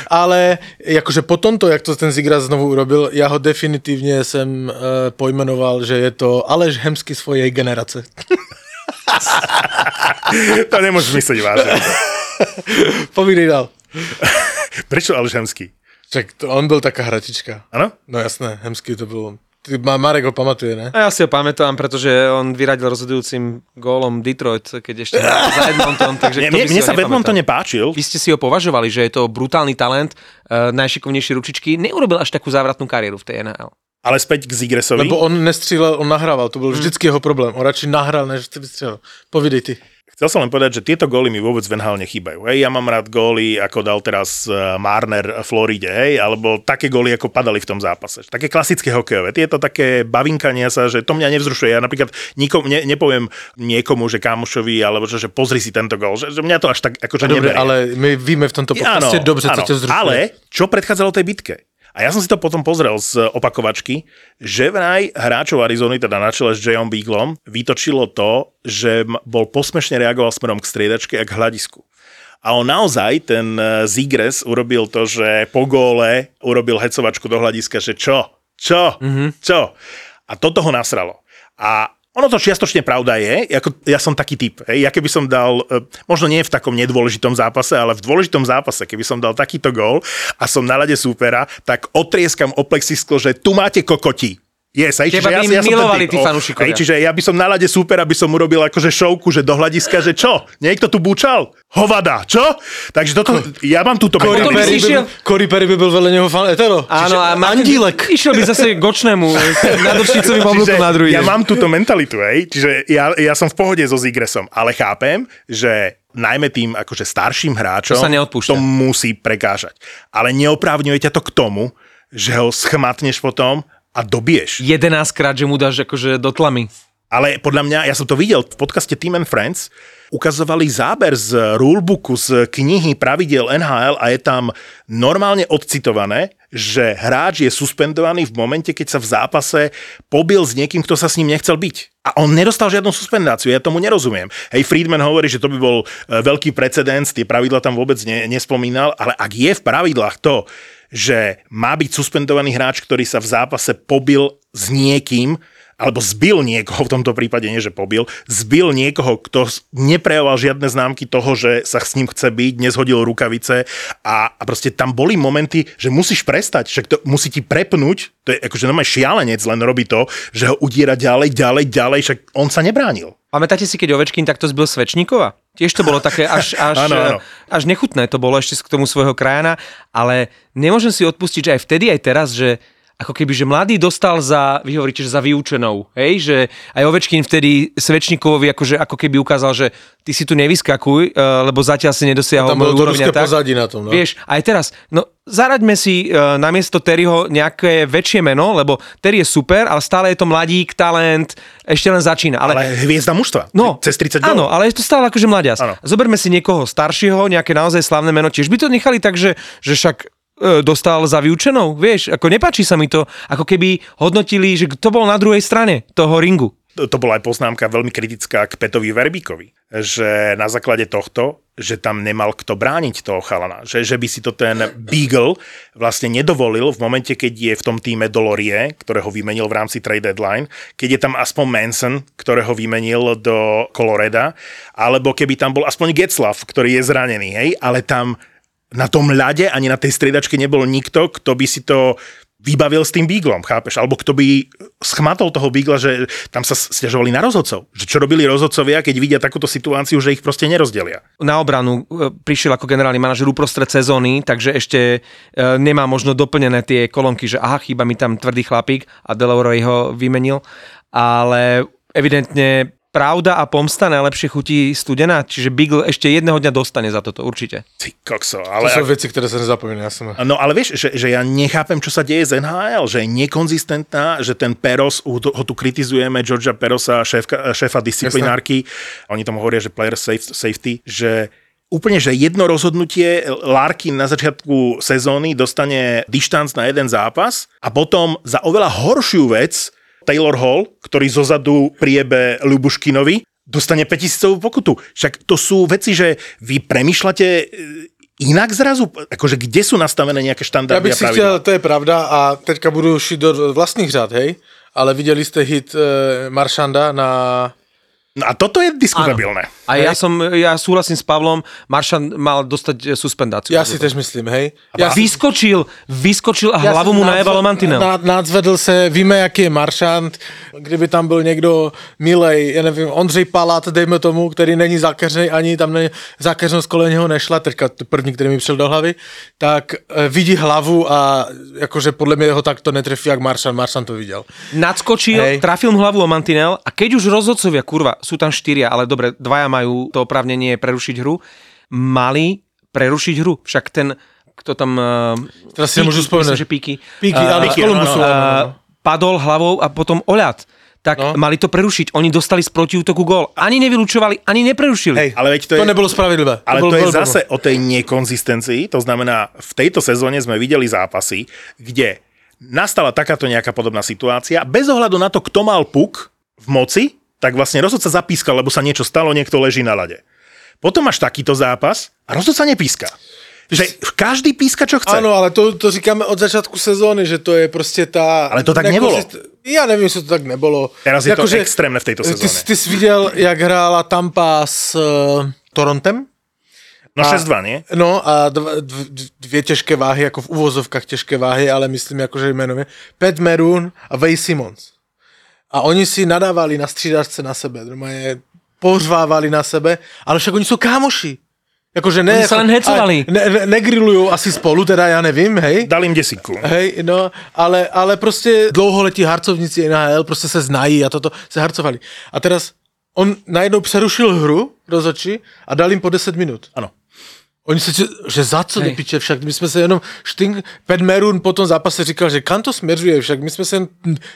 ale jakože po tomto, jak to ten Zigras znovu urobil, já ho definitivně jsem pojmenoval, že je to Aleš Hemsky svojej generace. To nemůžu myslet vážně. Povídej dál. Prečo Aleš Hemský? On byl taká hračička. Ano? No jasné, Hemský to byl. Marek ho pamatuje, ne? Ja si ho pamätám, pretože on vyradil rozhodujúcim gólom Detroit, keď ešte za Edmonton, takže mne sa v Edmonton nepáčil. Vy ste si ho považovali, že je to brutálny talent, najšikovnejšie ručičky, neurobil až takú závratnú kariéru v tej NHL. Ale späť k Zigresovi. Lebo on nestřílel, on nahrával, to bol vždycky jeho problém. On radšej nahral, než by strieľal. Povidej ty. Chcel som len povedať, že tieto góly mi vôbec v NHL nechýbajú. Hej, ja mám rád góly, ako dal teraz Marner Floride, hej, alebo také góly, ako padali v tom zápase. Také klasické hokejové. Tieto také bavinkania sa, že to mňa nevzrušuje. Ja napríklad nepoviem niekomu, že kámošovi, alebo že pozri si tento gól. Že mňa to až tak akože neberie. Ale my víme v tomto podcaste dobře, co ťa vzrušuje. Ale čo predchádzalo tej bitke? A ja som si to potom pozrel z opakovačky, že vraj hráčov Arizony, teda na čele s Jayom Beaglom, vytočilo to, že bol posmešne reagoval smerom k striedačke a k hľadisku. A on naozaj, ten Zigres, urobil to, že po góle urobil hecovačku do hľadiska, že čo? A toto ho nasralo. A ono to čiastočne pravda je, ako ja som taký typ. Hej. Ja keby som dal, možno nie v takom nedôležitom zápase, ale v dôležitom zápase, keby som dal takýto gól a som na ľade súpera, tak otrieskam o plexisklo, že tu máte kokoti. Teba by im milovali tí fanúšikovia. Čiže ja by som na ľade súpera, by som urobil akože šovku, že do hľadiska, že čo? Niekto tu búčal? Hovada, čo? Takže toto, ja mám túto... Corey Perry by bol veľa neho fan... Áno, a Mandílek. Išiel by zase gočnému nadovšicovým oblúku na druhý. Ja mám túto mentalitu, hej. Čiže ja som v pohode so Zigresom, ale chápem, že... najmä tým akože starším hráčom to musí prekážať. Ale neoprávňuje ťa to k tomu, že ho schmatneš potom a dobiješ. 11-krát, že mu dáš akože do tlamy. Ale podľa mňa, ja som to videl v podcaste Team and Friends, ukazovali záber z rulebooku, z knihy pravidiel NHL a je tam normálne odcitované, že hráč je suspendovaný v momente, keď sa v zápase pobil s niekým, kto sa s ním nechcel byť. A on nedostal žiadnu suspendáciu, ja tomu nerozumiem. Hej, Friedman hovorí, že to by bol veľký precedens, tie pravidlá tam vôbec nespomínal, ale ak je v pravidlách to, že má byť suspendovaný hráč, ktorý sa v zápase pobil s niekým, alebo zbil niekoho, v tomto prípade nie, že pobil, zbil niekoho, kto neprejavoval žiadne známky toho, že sa s ním chce byť, nezhodil rukavice a proste tam boli momenty, že musíš prestať, však to musí ti prepnúť, to je akože normálne šialenec, len robí to, že ho udiera ďalej, však on sa nebránil. Pamätáte si, keď Ovečkin takto zbil Svečníkova? Tiež to bolo také až nechutné to bolo ešte k tomu svojho krajana, ale nemôžem si odpustiť, že aj vtedy, aj teraz, že ako keby, že mladý dostal za, vy hovoríte, že za vyučenou, hej, že aj Ovečkin vtedy Svečníkovovi akože, ako keby ukázal, že ty si tu nevyskakuj, lebo zatiaľ si nedosiahol môj úrovňa. Tam bolo pozadí na tom. No. Vieš, aj teraz, no zaraďme si namiesto Terryho nejaké väčšie meno, lebo Terry je super, ale stále je to mladík, talent, ešte len začína. Ale hviezda mužstva, no, cez 30 rokov. Áno, ale je to stále akože mladias. Ano. Zoberme si niekoho staršieho, nejaké naozaj slávne meno, tiež by to nechali tak, že však dostal za vyučenou, vieš, ako nepáči sa mi to, ako keby hodnotili, že to bol na druhej strane toho ringu. To bola aj poznámka veľmi kritická k Petovi Verbíkovi, že na základe tohto, že tam nemal kto brániť toho chalana, že by si to ten Beagle vlastne nedovolil v momente, keď je v tom týme Dolorie, ktorého vymenil v rámci trade deadline, keď je tam aspoň Manson, ktorého vymenil do Colorada, alebo keby tam bol aspoň Getzlaf, ktorý je zranený, hej, ale tam na tom ľade ani na tej striedačke nebol nikto, kto by si to vybavil s tým Beaglom, chápeš? Alebo kto by schmatol toho Beagla, že tam sa sťažovali na rozhodcov. Že čo robili rozhodcovia, keď vidia takúto situáciu, že ich proste nerozdelia. Na obranu prišiel ako generálny manažer uprostred sezóny, takže ešte nemá možno doplnené tie kolónky, že aha, chýba mi tam tvrdý chlapík a Delory ho vymenil. Ale evidentne pravda a pomsta najlepšie chutí studená, čiže Beagle ešte jedného dňa dostane za toto, určite. Ty kokso, ale... To sú veci, ktoré sa nezapomínajú, ja som... No ale vieš, že ja nechápem, čo sa deje z NHL, že je nekonzistentná, že ten Peros, ho tu kritizujeme, Georgia Perosa, šéfa disciplinárky, jasne. Oni tomu hovoria, že player safety, že... Úplne, že jedno rozhodnutie Larkin na začiatku sezóny dostane dištanc na jeden zápas a potom za oveľa horšiu vec Taylor Hall, ktorý zozadu priebe Ľubuškinovi, dostane 5 000 pokutu. Však to sú veci, že vy premýšľate inak zrazu, akože kde sú nastavené nejaké štandardy a pravidlá? Ja bych si chtěl, to je pravda a teďka budu šít do vlastných řad, hej? Ale videli ste hit Maršanda na... No a toto je diskutabilné. Áno. A ja súhlasím s Pavlom, Maršan mal dostať suspendáciu. Ja si tež myslím, hej. Ja vyskočil a hlavu mu najebalo mantinel. Nadzvedl se, víme, jaký je Maršant. Kdyby tam byl někdo milej, já nevím, Ondřej Palat, dejme tomu, který není zákeřnej, ani tam zákeřnost kolem něho nešla, teďka první, který mi přišel do hlavy, tak vidí hlavu a jakože podle mě ho takto netrefí, jak Maršan. Maršan to viděl. Nadskočil, hej. Trafil mu hlavu o mantinel a keď už rozhodcovia, kurva, sú tam 4, ale dobre, 2 majú to oprávnenie prerušiť hru. Mali prerušiť hru. Však ten, kto tam... Teraz si nemôžu spomenúť. Myslím, že Píky, ale z Kolumbusu. Padol hlavou a potom oľad. Tak no. Mali to prerušiť. Oni dostali z protiútoku gól. Ani nevylučovali, ani neprerušili. Hej, ale veď to nebolo spravedlivé. Ale to je zase o tej nekonzistencii. To znamená, v tejto sezóne sme videli zápasy, kde nastala takáto nejaká podobná situácia. Bez ohľadu na to, kto mal puk v moci, tak vlastne rozhodca zapískal, lebo sa niečo stalo, niekto leží na ľade. Potom máš takýto zápas a rozhodca nepíska. Že každý píska, čo chce. Áno, ale to říkáme od začiatku sezóny, že to je proste tá... Ale to tak nebolo. Ja neviem, že to tak nebolo. Teraz je to extrémne v tejto sezóne. Ty si videl, jak hrála Tampa s Torontem? No 6-2, nie? No a dvě těžké váhy, ako v uvozovkách těžké váhy, ale myslím, akože jmenově. Pat Maroon a Wayne Simmons. A oni si nadávali na střídačce na sebe, normálně pořvávali na sebe, ale však oni jsou kámoši. Jakože ne, oni sa len hecovali. Negrilujú asi spolu, teda ja nevím, hej. Dali im desítku. Hej, no, ale prostě dlouholetí harcovníci NHL prostě se znají a toto se harcovali. A teraz on najednou přerušil hru rozhodčí a dal jim po 10 minut. Ano. Oni se, že za co do piče, však my jsme se jenom Pat Maroon po tom zápase říkal, že kam to směřuje, však my jsme se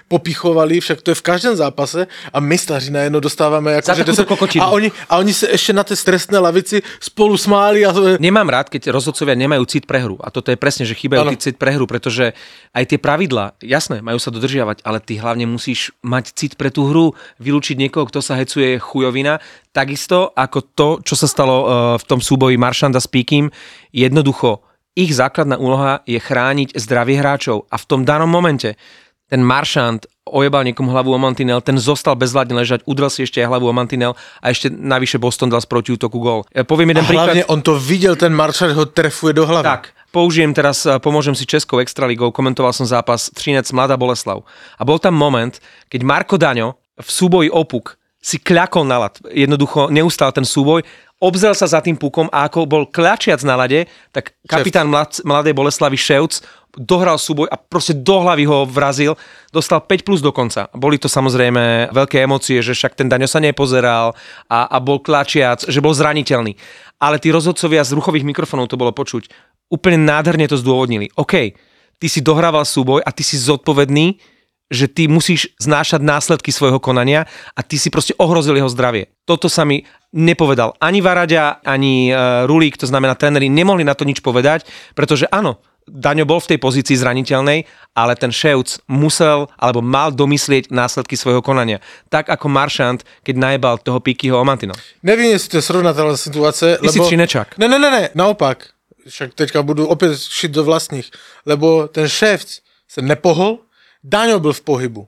popichovali, však to je v každém zápase a my staří najednou dostáváme jako, že 10 kokotinu. A oni se ještě na té stresné lavici spolu smáli. A... Nemám rád, keď rozhodcovia nemajú cít pre hru a toto je presne, že chýbajú cít pre hru, pretože aj tie pravidlá, jasné, majú sa dodržiavať, ale ty hlavne musíš mať cít pre tú hru, vylúčiť niekoho, kto sa hecuje chujovina, takisto ako to, čo sa stalo v tom súboji Maršanda s Píkim. Jednoducho, ich základná úloha je chrániť zdravie hráčov a v tom danom momente ten Maršant ojebal niekomu hlavu o mantinel, ten zostal bezvládne ležať, udrel si ešte aj hlavu o mantinel a ešte navyše Boston dal z protiútoku gól. Ja poviem jeden príklad. Hlavne on to videl, ten Maršant ho trefuje do hlavy. Tak, použijem teraz, pomôžem si českou extraligou, komentoval som zápas Třinec Mladá Boleslav. A bol tam moment, keď Marko Daňo v súboji Opuk si kľakol na ľad. Jednoducho neustál ten súboj, obzrel sa za tým pukom a ako bol kľačiac na lade, tak kapitán Mladej Boleslavy Ševc dohral súboj a proste do hlavy ho vrazil. Dostal 5+ do konca. Boli to samozrejme veľké emócie, že však ten Daňo sa nepozeral a bol kľačiac, že bol zraniteľný. Ale tí rozhodcovia z ruchových mikrofónov, to bolo počuť, úplne nádherne to zdôvodnili. OK, ty si dohrával súboj a ty si zodpovedný, že ty musíš znášať následky svojho konania a ty si proste ohrozil jeho zdravie. Toto sa mi nepovedal. Ani Varaďa, ani Rulík, to znamená tréneri, nemohli na to nič povedať, pretože áno, Daňo bol v tej pozícii zraniteľnej, ale ten Ševc musel alebo mal domyslieť následky svojho konania. Tak ako Maršant, keď najebal toho Píkyho Omantina. Nevím, jestli to je srovnateľná situácia. Ty si Činečák. Ne, naopak. Však teďka budú opäť šiť do vlastných. Lebo ten Ševc sa nepohol, Daňo byl v pohybu.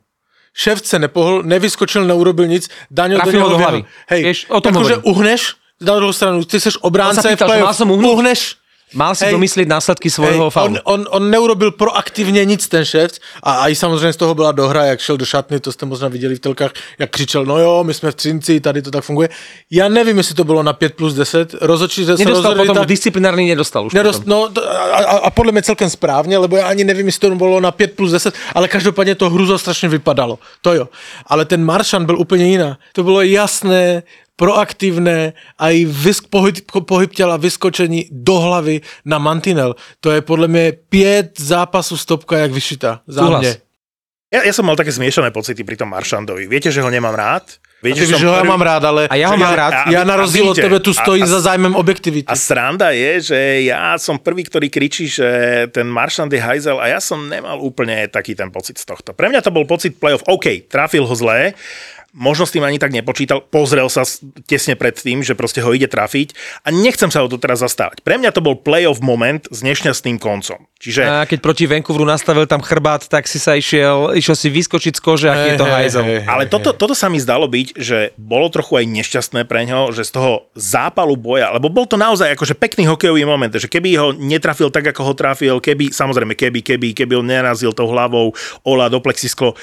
Ševc se nepohl, nevyskočil, neurobil nic, Daňo do něho hlavy. Hej, takže uhneš na druhou stranu, ty seš obránce, uhneš. Mal si domysliť následky svojho faulu. On neurobil proaktivně nic ten Ševc a i samozřejmě z toho byla dohra, jak šel do šatny, to jste možná viděli v telkách, jak křičel, no jo, my jsme v Třinci, tady to tak funguje. Já nevím, jestli to bylo na 5+10, rozhodčí se rozhodli potom, tak... disciplinární nedostal už. No, a podle mě celkem správně, lebo já ani nevím, jestli to bylo na 5+10, ale každopádně to hruzo strašně vypadalo, to jo. Ale ten Maršant byl úplně jiná. To bylo jasné, proaktívne, aj pohyb tela, vyskočení do hlavy na mantinel. To je podľa mňa 5 zápasov stopka jak vyšitá. Za mňa. Ja som mal také zmiešané pocity pri tom Maršandovi. Viete, že ho nemám rád? Viete, že ho mám rád, ale a ja ho mám rád. Ja na rozdiel od tebe tu stojím za zájmem objektivity. A sranda je, že ja som prvý, ktorý kričí, že ten Maršant je hajzel a ja som nemal úplne taký ten pocit z tohto. Pre mňa to bol pocit playoff. OK, trafil ho zlé, možno s tým ani tak nepočítal, pozrel sa tesne pred tým, že proste ho ide trafiť a nechcem sa ho to teraz zastávať. Pre mňa to bol playoff moment s nešťastným koncom. Čiže... A keď proti Vancouveru nastavil tam chrbát, tak si sa išiel si vyskočiť z kože, ak je to hajzel. Ale toto sa mi zdalo byť, že bolo trochu aj nešťastné pre ňo, že z toho zápalu boja, lebo bol to naozaj akože pekný hokejový moment, že keby ho netrafil tak, ako ho trafil, keby ho nerazil tou hlavou Ola do plexisklo.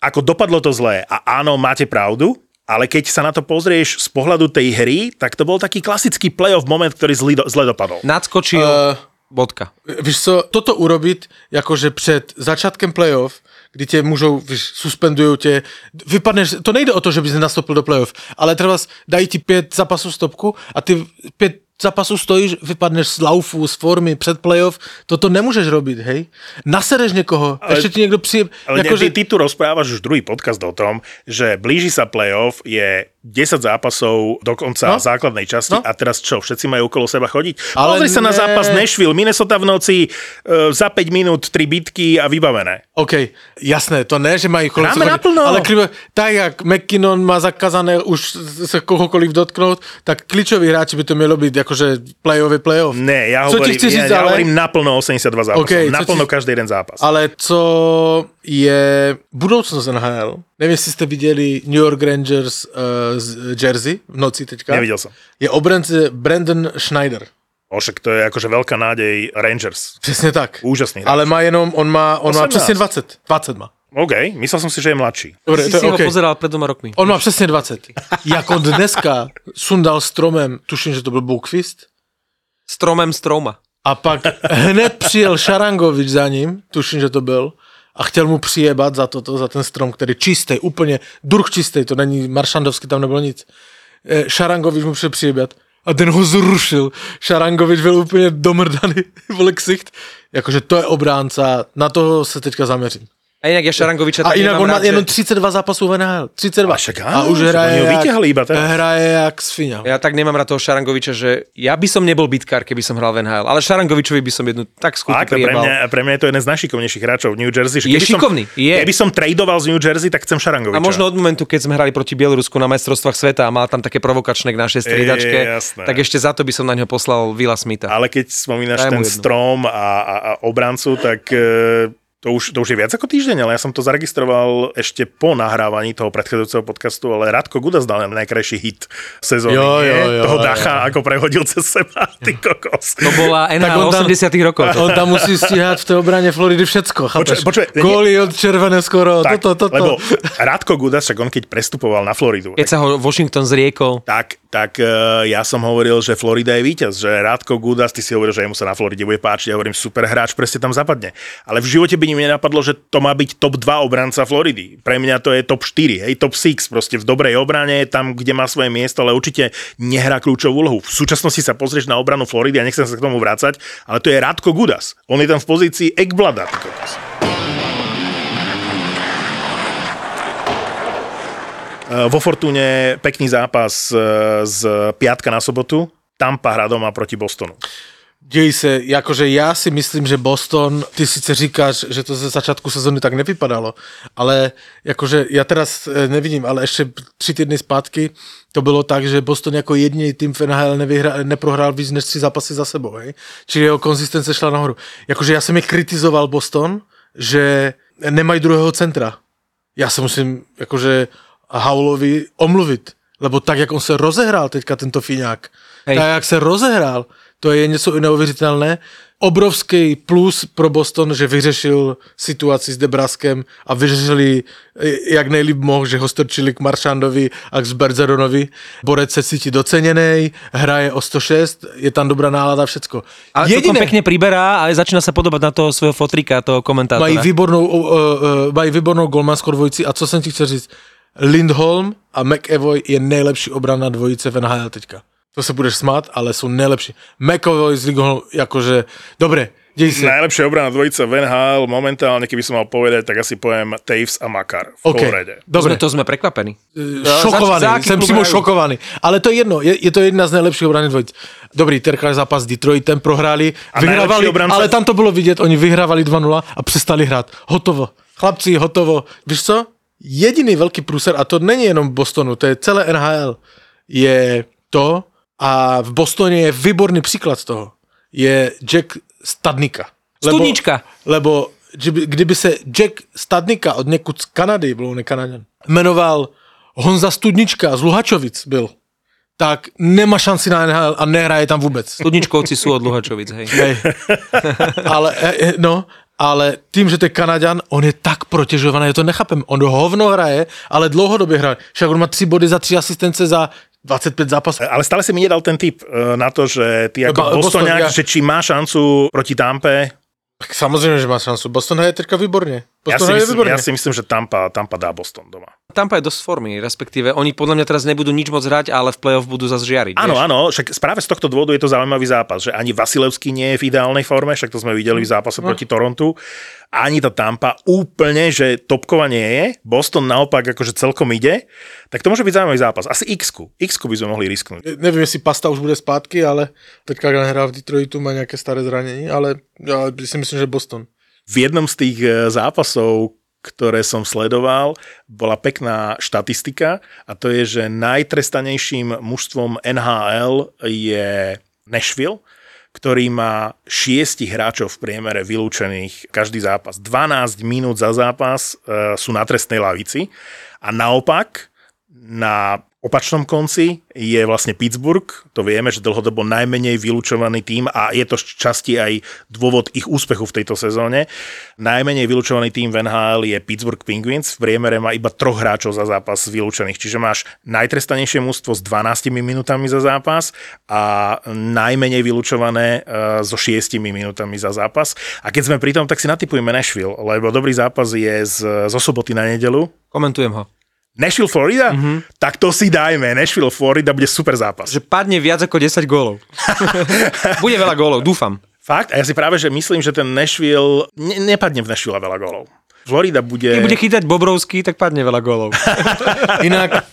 Ako dopadlo to zlé a áno, máte pravdu, ale keď sa na to pozrieš z pohľadu tej hry, tak to bol taký klasický playoff moment, ktorý zle dopadol. Nadskočil bodka. Víš co, toto urobiť, akože pred začiatkem playoff, kdy tě můžou, suspendují tě, vypadneš, to nejde o to, že bys nenastoupil do playoff, ale třeba dají ti 5 zápasů stopku a ty 5 zápasů stojíš, vypadneš z laufu, z formy, před playoff, toto nemůžeš robit, hej? Nasereš někoho, ale, ještě ti někdo přijde... Ale jako, ty tu rozprávaš už druhý podcast o tom, že blíži sa playoff, je 10 zápasov do konca základnej časti a teraz čo, všetci majú okolo seba chodiť? Pozri sa na zápas Nashville, Minnesota v noci, za 5 minút 3 bitky a vybavené. OK, jasné, to ne, že majú okolo seba chodiť, ale tak jak McKinnon má zakázané už sa kohokoliv dotknúť, tak kličoví hráči by to mielo byť akože playoff. Ne, ja hovorím naplno 82 zápasov, okay, naplno každý jeden zápas. Ale co je budúcnosť NHL? Neviem, jestli ste videli New York Rangers z Jersey v noci teďka. Nevidel som. Je obránce Brandon Schneider. Ošak, to je akože veľká nádej Rangers. Presne tak. Úžasný. Ale má jenom, on má presne 20. 20 má. OK, myslel som si, že je mladší. Dobre, si ho pozeral pred 2 rokmi. On má presne 20. Jako dneska sundal stromem, tuším, že to byl Bukvist. Stromem Stroma. A pak hned přijel Šarangovič za ním, tuším, že to byl. A chtěl mu přijebat za toto, za ten strom, který čistý, úplně druh čistý, to není Maršandovský, tam nebylo nic. Šarangovič mu přišel přijebat a ten ho zrušil. Šarangovič byl úplně domrdaný, vole ksicht. Jakože to je obránca, na toho se teďka zaměřím. A jinak je Šarangoviča tak. A jinak on má jenom 32 zápasů v NHL. 32. A už hraje jak svinia. Ja tak nemám rád toho Šarangoviča, že ja by som nebol bitkár, keby som hral v NHL, ale Šarangovičovi by som jednu tak skutku prijebal. Pre mňa je to jeden z najšikovnejších hráčov v New Jersey. Je šikovný. Keby som tradeoval z New Jersey, tak chcem Šarangoviča. A možno od momentu, keď sme hrali proti Bielorusku na majstrovstvách sveta a mal tam také provokačné k našej striedačke, tak ešte za to by som na ňo poslal Willa Smitha. Ale keď spomínaš ten strom a obrancu, tak to už je viac ako týždeň, ale ja som to zaregistroval ešte po nahrávaní toho predchádzajúceho podcastu, ale Radko Gudas dal najkrajší hit sezóny. Jo, toho Dacha, ako prehodil cez seba, ty kokos. To bola NHL 80 rokov. On tam musí stíhať v tej obrane Floridy všetko. Góly od červené skoro, tak, toto. Lebo Radko Gudas, však on keď prestupoval na Floridu. Keď sa ho Washington zriekol. Tak tak ja som hovoril, že Florida je víťaz, že Radko Gudas, ty si hovoril, že jemu sa na Floride bude páčiť, ja hovorím, super hráč, presne tam zapadne. Ale v živote by mi nenapadlo, že to má byť top 2 obranca Floridy. Pre mňa to je top 4, hej, top 6, proste v dobrej obrane, tam, kde má svoje miesto, ale určite nehrá kľúčovú úlohu. V súčasnosti sa pozrieš na obranu Floridy, a nechcem sa k tomu vracať, ale to je Radko Gudas. On je tam v pozícii Ekblada. Vo Fortune pekný zápas z piatka na sobotu. Tampa hrá doma proti Bostonu. Dej sa, akože ja si myslím, že Boston, ty sice říkáš, že to ze začátku sezóny tak nevypadalo, ale akože ja teraz nevidím, ale ešte 3 týdny zpátky to bylo tak, že Boston jako jediný tým v NHL neprohrál víc než 3 zápasy za sebou. Hej? Čili jeho konzistence šla nahoru. Jakože ja som je kritizoval Boston, že nemají druhého centra. Ja sa musím, akože Howellovi omluvit, lebo tak, jak on se rozehrál teďka tento Fíňák, tak jak se rozehrál, to je něco neuvěřitelné. Obrovský plus pro Boston, že vyřešil situaci s Debraskem a vyřešili, jak nejlíp mohl, že ho strčili k Maršandovi a k Zberzeronovi. Borec se cítí doceněnej, hraje o 106, je tam dobrá nálada, všecko. Ale jediné, to pekne priberá a začína sa podobať na toho svojho fotrika, toho komentátora. Mají výbornou golmanskou dvojici a co jsem ti chtěl říct, Lindholm a McAvoy je nejlepší obrana dvojice v NHL teďka. To se budeš smát, ale jsou nejlepší. McAvoy s Lindholm, jakože, dobré, děj si. Najlepšia obrana dvojice v NHL momentálne, keby som mal povedať, tak asi poviem Taves a Makar v Colorade. Dobre, to sme prekvapení. Šokovaný, jsem přímo šokovaný. Ale to je jedno, je to jedna z nejlepších obrany dvojic. Dobrý, terka zápas s Detroitem, prohráli, vyhrávali, ale tam to bylo vidět, oni vyhrávali 2-0 a přestali hrát. Hotovo. Chlapci, hotovo. Víš co? Jediný velký průser, a to není jenom v Bostonu, to je celé NHL, je to, a v Bostoně je výborný příklad z toho, je Jack Stadnicka. Studnička. Lebo kdyby se Jack Stadnicka od někud z Kanady, byl on Kanaďan, jmenoval Honza Studnička z Luhačovic byl, tak nemá šanci na NHL a nehraje tam vůbec. Studničkovci jsou od Luhačovic, hej. Hej. Ale, no... Ale tým, že to je Kanaďan, on je tak protežovaný, ja to nechápem. On hovno hraje, ale dlouhodobě hraje. Však on má 3 body za 3 asistence za 25 zápasov. Ale stále si mi nedal ten tip na to, že ty ako Bostoniak, že či má šancu proti Tampe? Samozrejme, že má šancu. Boston je teďka výborne. Ja si myslím, že Tampa dá Boston doma. Tampa je dosť formy, respektíve oni podľa mňa teraz nebudú nič moc hrať, ale v play-off budú zase žiariť. Áno, však práve z tohto dôvodu je to zaujímavý zápas, že ani Vasilevský nie je v ideálnej forme, však to sme videli v zápase proti Torontu, ani tá Tampa úplne, že topkovanie je, Boston naopak akože celkom ide, tak to môže byť zaujímavý zápas. Asi X-ku by sme mohli risknúť. Neviem, jestli Pasta už bude zpátky, ale teďka hrá v Detroitu, má nejaké staré zranenie, ale ja si myslím, že Boston. V jednom z tých zápasov, ktoré som sledoval, bola pekná štatistika a to je, že najtrestanejším mužstvom NHL je Nashville, ktorý má 6 hráčov v priemere vylúčených každý zápas. 12 minút za zápas sú na trestnej lavici a naopak na opačnom konci je vlastne Pittsburgh, to vieme, že dlhodobo najmenej vylúčovaný tým a je to z časti aj dôvod ich úspechu v tejto sezóne. Najmenej vylúčovaný tým v NHL je Pittsburgh Penguins, v priemere má iba 3 hráčov za zápas vylúčených, čiže máš najtrestanejšie mužstvo s 12 minútami za zápas a najmenej vylúčované so 6 minútami za zápas. A keď sme pri tom, tak si natipujeme Nashville, lebo dobrý zápas je zo soboty na nedeľu. Komentujem ho. Nashville, Florida? Mm-hmm. Tak to si dajme. Nashville, Florida bude super zápas. Že padne viac ako 10 gólov. Bude veľa gólov, dúfam. Fakt? A ja si práve, že myslím, že ten Nashville... Nepadne v Nashville veľa gólov. Florida bude... Keď bude chytať Bobrovský, tak padne veľa gólov. Inak,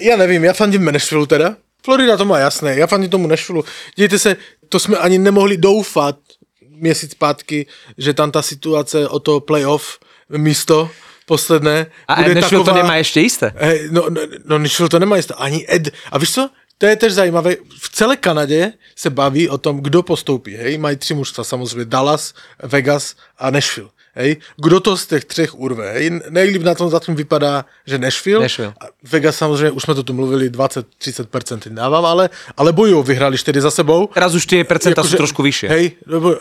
ja neviem, ja fandím Nashville teda. Florida to má jasné, ja fandím tomu Nashville. Dejte sa, to sme ani nemohli doufať měsíc zpátky, že tam tá situace o to playoff místo... posledné. A Nashville to nemá ještě jisté. No Nashville to nemá jisté. Ani Ed. A víš co? To je tež zajímavé. V celé Kanadě se baví o tom, kdo postoupí. Hej? Mají 3 mužstva samozřejmě. Dallas, Vegas a Nashville. Hej? Kdo to z těch 3 urve? Hej? Nejlíp na tom zatím vypadá, že Nashville. A Vegas samozřejmě, už jsme to tu mluvili, 20-30% dávám, ale bojují. Vyhrali 4 za sebou. Teraz už ty procenta jsou trošku vyšší. Hej?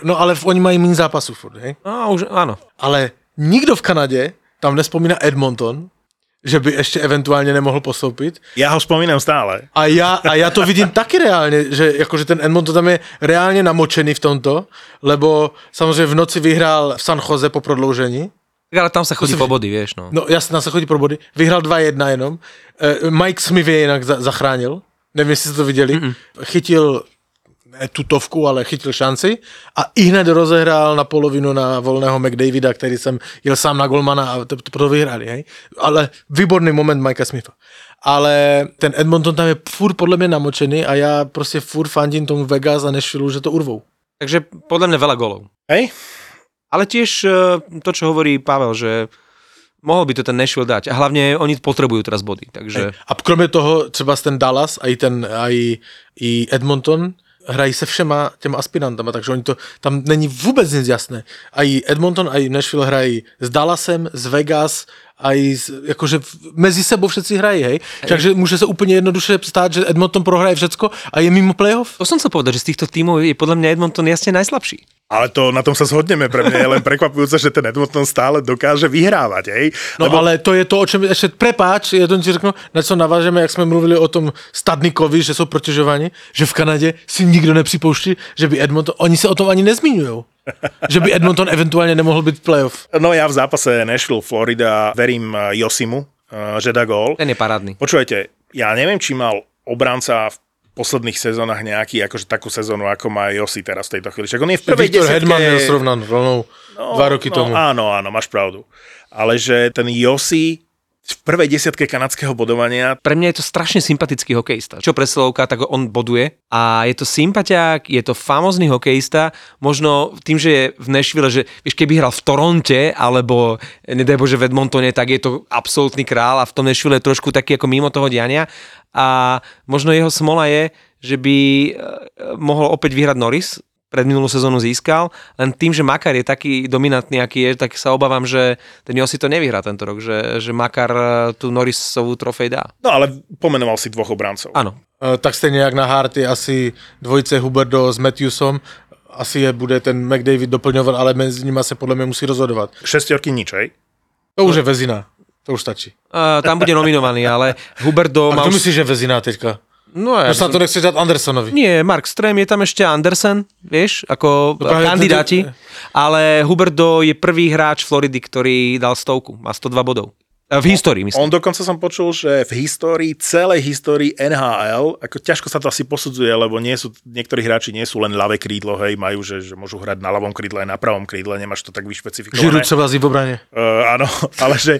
No ale oni mají méně zápasů furt. Hej? No, už, ano. Ale nikdo v Kanadě tam nespomína Edmonton že by ešte eventuálne nemohol postúpiť. Ja ho spomínam stále. A ja to vidím taky reálne, že akože ten Edmonton tam je reálne namočený v tomto, lebo samozrejme v noci vyhrál v San Jose po prodloužení. Ale tam sa chodí po body, vieš, no. No jasne, tam sa chodí po body. Vyhral 2-1 jenom. Mike Smith je inak zachránil. Neviem, jestli ste to viděli. Mm-mm. Chytil tutovku, ale chytil šanci a i hned rozehrál na polovinu na volného McDavida, který jsem jel sám na golmana a to vyhráli. Hej? Ale výborný moment Mikea Smitha. Ale ten Edmonton tam je furt podle mě namočený a já prostě furt fandím tomu Vegas a Nashville, že to urvou. Takže podle mě veľa golov. Hej? Ale tiež to, čo hovorí Pavel, že mohol by to ten Nashville dať. A hlavne oni potrebujú teraz body. Takže... A kromě toho třeba ten Dallas a i Edmonton hrají se všema těma aspirantama, takže oni to, tam není vůbec nic jasné. A i Edmonton, a i Nashville hrají s Dallasem, s Vegas, a i jakože mezi sebou všetci hrají, hej? Takže může se úplně jednoduše stát, že Edmonton prohraje všecko a je mimo playoff. To jsem se povedal, že z těchto týmů je podle mě Edmonton jasně najslabší. Ale to na tom sa zhodneme, pre mňa je len prekvapujúce, že ten Edmonton stále dokáže vyhrávať, hej? No lebo... ale to je to, o čom ešte, prepáč, ja to ti řeknu, na čo navážeme, jak sme mluvili o tom Stadnikovi, že sú protežovaní, že v Kanade si nikto nepřipouští, že by Edmonton, oni sa o tom ani nezmiňujú. Že by Edmonton eventuálne nemohol byť v playoff. No ja v zápase Nashville, Florida verím Josimu, že dá gól. Ten je parádny. Počujete, ja neviem, či mal obranca v posledných sezónach nejaký, akože takú sezónu, ako má Josi teraz v tejto chvíli. Však on je v prvej Viktor desiatke... Hedman je srovnan rovnou dva roky tomu. Áno, áno, máš pravdu. Ale že ten Josi v prvej desiatke kanadského bodovania... Pre mňa je to strašne sympatický hokejista. Čo presilovka, tak on boduje. A je to sympatiák, je to famózny hokejista. Možno tým, že je v Nashville, že vieš, keby hral v Toronte, alebo nedaj Bože v Edmontone, tak je to absolútny král a v tom Nashville je trošku taký ako mimo toho diania. A možno jeho smola je, že by mohol opäť vyhrať Norris, pred minulú sezónu získal, len tým, že Makar je taký dominantný, aký je, tak sa obávam, že ten Josi to nevyhrá tento rok, že Makar tú Norrisovú trofej dá. No ale pomenoval si dvoch obrancov. Áno. Tak stejne jak na Hart je asi dvojice Huberdo s Matthewsom, asi je bude ten McDavid doplňoval, ale mezi nima sa podľa mňa musí rozhodovať. Šestiorky nič, hej? To už je Vezina. To už stačí. Tam bude nominovaný, ale Huberdo... A to myslíš, že Vezina teďka? No ja... To nechce dať Andersonovi. Nie, Mark Strem, je tam ešte Anderson, vieš, ako kandidáti, ale Huberdo je prvý hráč Floridy, ktorý dal 100, má 102 bodov. V histórii, myslím. On dokonca som počul, že v histórii, celej histórii NHL, ako ťažko sa to asi posudzuje, lebo nie sú, niektorí hráči nie sú len ľavé krídlo, hej, majú, že môžu hrať na ľavom krídle aj na pravom krídle, nemáš to tak vyšpecifikované. Žirúč sa vás v obrane. Áno, ale že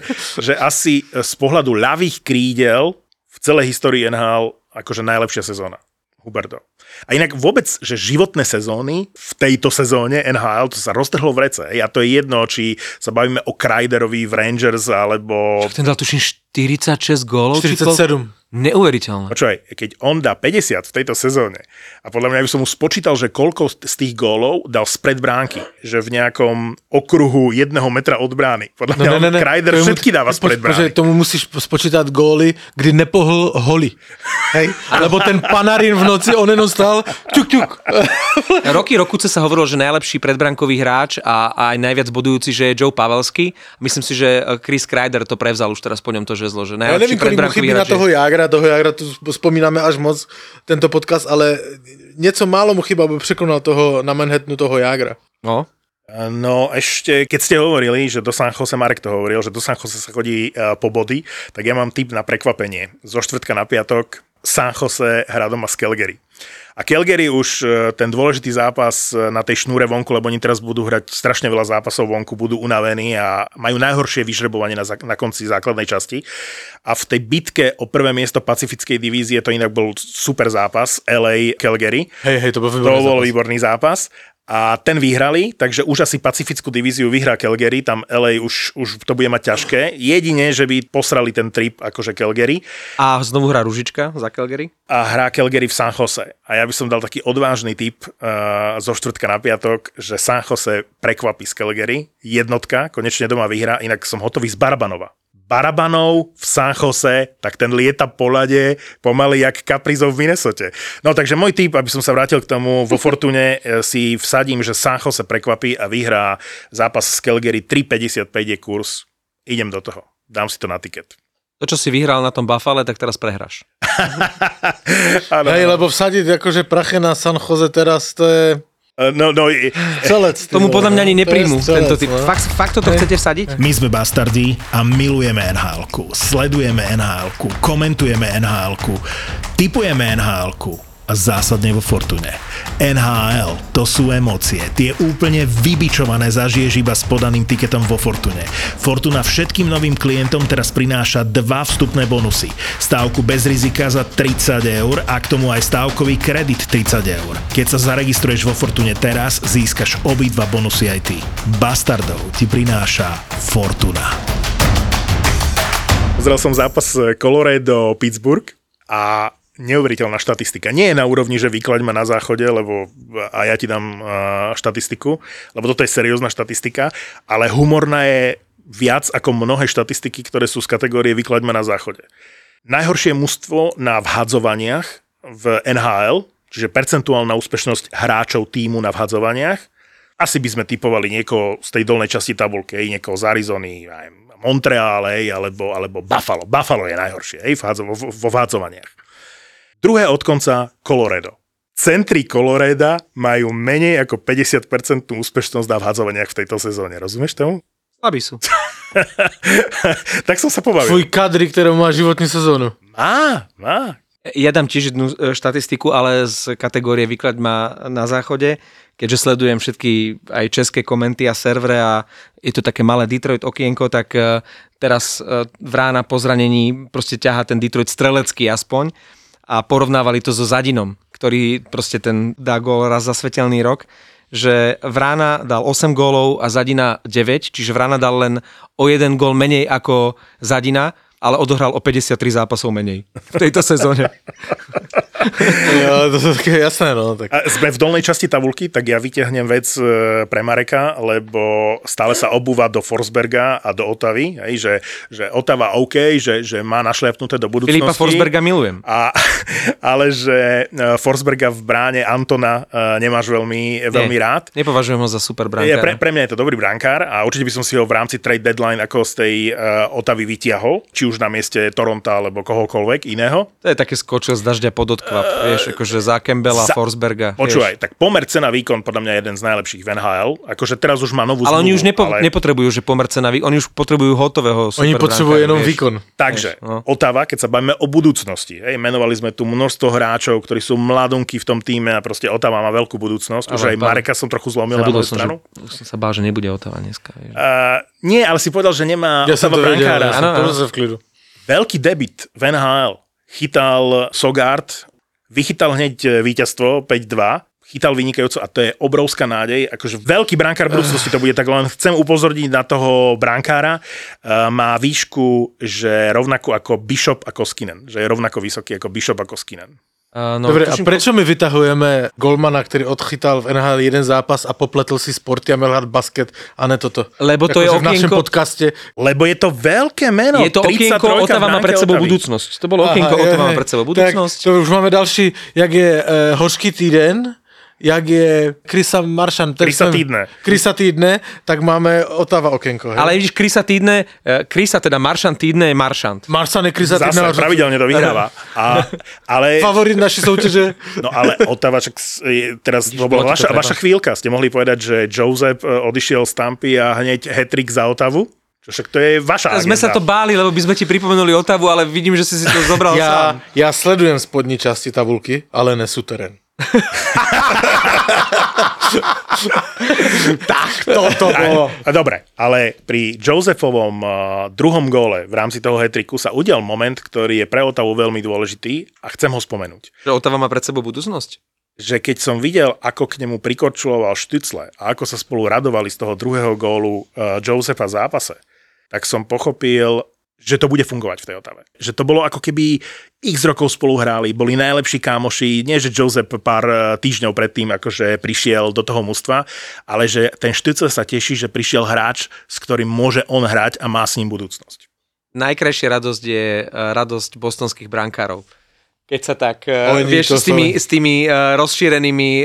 asi z pohľadu ľavých krídel v celej histórii NHL akože najlepšia sezóna. Huberdo. A inak vôbec, že životné sezóny v tejto sezóne NHL, to sa roztrhlo v rece. A to je jedno, či sa bavíme o Kreiderovi v Rangers, alebo... Ten dal tuším 46 gólov? 47. Neuveriteľné. Počúvaj, keď on dá 50 v tejto sezóne a podľa mňa by som mu spočítal, že koľko z tých gólov dal spred bránky, že v nejakom okruhu jedného metra od brány. Podľa mňa ne. Kreider všetky dáva spred brány. Tomu musíš spočítať góly, kdy nepohl holi. Hej? Lebo ten Panarin v noci, on jenom stál ťuk. Roky sa hovorilo, že najlepší predbránkový hráč a aj najviac bodujúci, že je Joe Pavelski. Myslím si, že Chris Kreider to prevzal už teraz po ňom to žezlo, že najlepší predbránkový hráč. Toho Jágra tu vzpomínáme až moc tento podcast, ale něco málo mu chyba, aby překonal toho na Manhattanu toho Jágra. No ešte, keď ste hovorili, že do San Jose, Marek to hovoril, že do San Jose sa chodí po body, tak ja mám tip na prekvapenie. Zo štvrtka na piatok San Jose hrá doma z Calgary. A Calgary už ten dôležitý zápas na tej šnúre vonku, lebo oni teraz budú hrať strašne veľa zápasov vonku, budú unavení a majú najhoršie vyžrebovanie na konci základnej časti. A v tej bitke o prvé miesto pacifickej divízie to inak bol super zápas LA Calgary. Hej, to bol výborný zápas. A ten vyhrali, takže už asi pacifickú divíziu vyhrá Calgary, tam LA už to bude mať ťažké. Jedine, že by posrali ten trip akože Calgary. A znovu hrá Ružička za Calgary? A hrá Calgary v San Jose. A ja by som dal taký odvážny tip zo štvrtka na piatok, že San Jose prekvapí z Calgary. Jednotka, konečne doma vyhrá, inak som hotový z Barabanova. Barabanov v San Jose, tak ten lieta po ľade pomaly jak Kaprizov v Minnesote. No takže môj tip, aby som sa vrátil k tomu, vo Fortune si vsadím, že San Jose prekvapí a vyhrá zápas z Calgary 3,55 je kurz. Idem do toho. Dám si to na tiket. To, čo si vyhral na tom Buffale, tak teraz prehráš. Hej, lebo vsadiť akože prache na San Jose teraz, to je... No, celec. Tomu podľa mňa ani nepríjmu tento typ. Fakt toto chcete vsadiť? My sme bastardi a milujeme NHL-ku, sledujeme NHL-ku, komentujeme NHL-ku, tipujeme NHL-ku a zásadne vo Fortune. NHL, to sú emócie. Tie úplne vybičované zažiješ iba s podaným tiketom vo Fortune. Fortuna všetkým novým klientom teraz prináša 2 vstupné bonusy. Stávku bez rizika za 30 € a k tomu aj stávkový kredit 30 €. Keď sa zaregistruješ vo Fortune teraz, získaš obidva bonusy aj ty. Bastardov ti prináša Fortuna. Pozrel som zápas Colorado Pittsburgh a neuveriteľná štatistika. Nie je na úrovni, že vyklaď ma na záchode, lebo a ja ti dám štatistiku, lebo toto je seriózna štatistika, ale humorná je viac ako mnohé štatistiky, ktoré sú z kategórie vyklaď ma na záchode. Najhoršie mužstvo na vhadzovaniach v NHL, čiže percentuálna úspešnosť hráčov tímu na vhadzovaniach. Asi by sme tipovali niekoho z tej dolnej časti tabulky, niekoho z Arizony, Montreal, alebo Buffalo. Buffalo je najhoršie vo vhadzovaniach. Druhé od konca Colorado. Centri Colorada majú menej ako 50% úspešnosť na vhadzovaniach v tejto sezóne. Rozumieš tomu? Slabí sú. Tak som sa pobavil. Tvoj kadri, ktorý má životnú sezónu. Má. Ja dám tiež jednu štatistiku, ale z kategórie výklad má na záchode, keďže sledujem všetky aj české komenty a servere a je to také malé Detroit okienko, tak teraz Vrána po zranení proste ťahá ten Detroit strelecký aspoň. A porovnávali to so Zadinom, ktorý proste ten dá gól raz za svetelný rok, že Vrána dal 8 gólov a Zadina 9, čiže Vrána dal len o 1 gól menej ako Zadina, ale odohral o 53 zápasov menej v tejto sezóne. To je také jasné. No, tak. A sme v dolnej časti tabulky, tak ja vytiahnem vec pre Mareka, lebo stále sa obúva do Forsberga a do Otavy, že Otava OK, že má našľapnuté do budúcnosti. Filipa Forsberga milujem. Ale že Forsberga v bráne Antona nemáš veľmi rád. Nepovažujem ho za super bránkár. Pre mňa je to dobrý bránkár a určite by som si ho v rámci trade deadline ako z tej Otavy vytiahol, či už na mieste Toronto alebo kohokoľvek iného. To je také skočil z dažďa pod odkvap, vieš, akože za Campbella, Forsberga. Počúvaj, tak pomer cena výkon podľa mňa jeden z najlepších v NHL. Akože teraz už má novú zmluvu. Ale oni už nepotrebujú, že pomer cena výkon, oni už potrebujú hotového superbrankára. Oni potrebujú jenom výkon. Takže, vieš, no. Otáva, keď sa bavíme o budúcnosti, menovali sme tu množstvo hráčov, ktorí sú mladunky v tom tíme a proste Otáva má veľkú budúcnosť. Už aj Mareka som trochu zlomil na druhú stranu. Som sa bál, že nebude Otáva dneska. Nie, ale si povedal, že nemá Otáva brankára. Veľký debut v NHL. Chytal Sogard, vychytal hneď víťazstvo 5-2, chytal vynikajúco a to je obrovská nádej. Akože veľký brankár budúcnosti to bude, tak len chcem upozorniť na toho brankára. Má výšku, že rovnako ako Bishop, ako Skinnan. Že je rovnako vysoký ako Bishop, ako Skinnan. Dobre, a prečo my vytahujeme golmana, ktorý odchytal v NHL jeden zápas a popletl si sporty a Melhard Basket a ne toto? Lebo to je okienko... V našom podcaste. Lebo je to veľké meno. Je to okienko Otava má pred sebou budúcnosť. To bolo okienko Otava má pred sebou budúcnosť. Tak, to už máme další, jak je hořký týden, jak je Krisa Maršan. Krisa týdne, tak máme Otava okienko. Hej? Ale vidíš, Krisa týdne, teda Maršan týdne je Maršant. Maršan je Krisa týdne. Zase pravidelne to vyhráva. Ale... Favorit naši súťaže. No ale Otava, teraz vaša chvíľka, ste mohli povedať, že Joseph odišiel z Tampy a hneď hat-trick za Otavu. Čo však to je vaša agenda. Sme sa to báli, lebo by sme ti pripomenuli Otavu, ale vidím, že si to zobral sám. Ja sledujem spodní časti tabulky, ale nesú terén. Tak toto bolo. Dobre, ale pri Josephovom druhom góle v rámci toho hat-tricku sa udial moment, ktorý je pre Otavu veľmi dôležitý a chcem ho spomenúť. Že Otava má pred sebou budúcnosť? Že keď som videl, ako k nemu prikorčuloval Štycle a ako sa spolu radovali z toho druhého gólu Josepha v zápase, tak som pochopil, že to bude fungovať v tej Otave. Že to bolo ako keby x rokov spolu hráli, boli najlepší kámoši, nie že Joseph pár týždňov predtým akože prišiel do toho mužstva, ale že ten Štycle sa teší, že prišiel hráč, s ktorým môže on hrať a má s ním budúcnosť. Najkrajšia radosť je radosť bostonských brankárov. Keď sa tak, vieš, s tými rozšírenými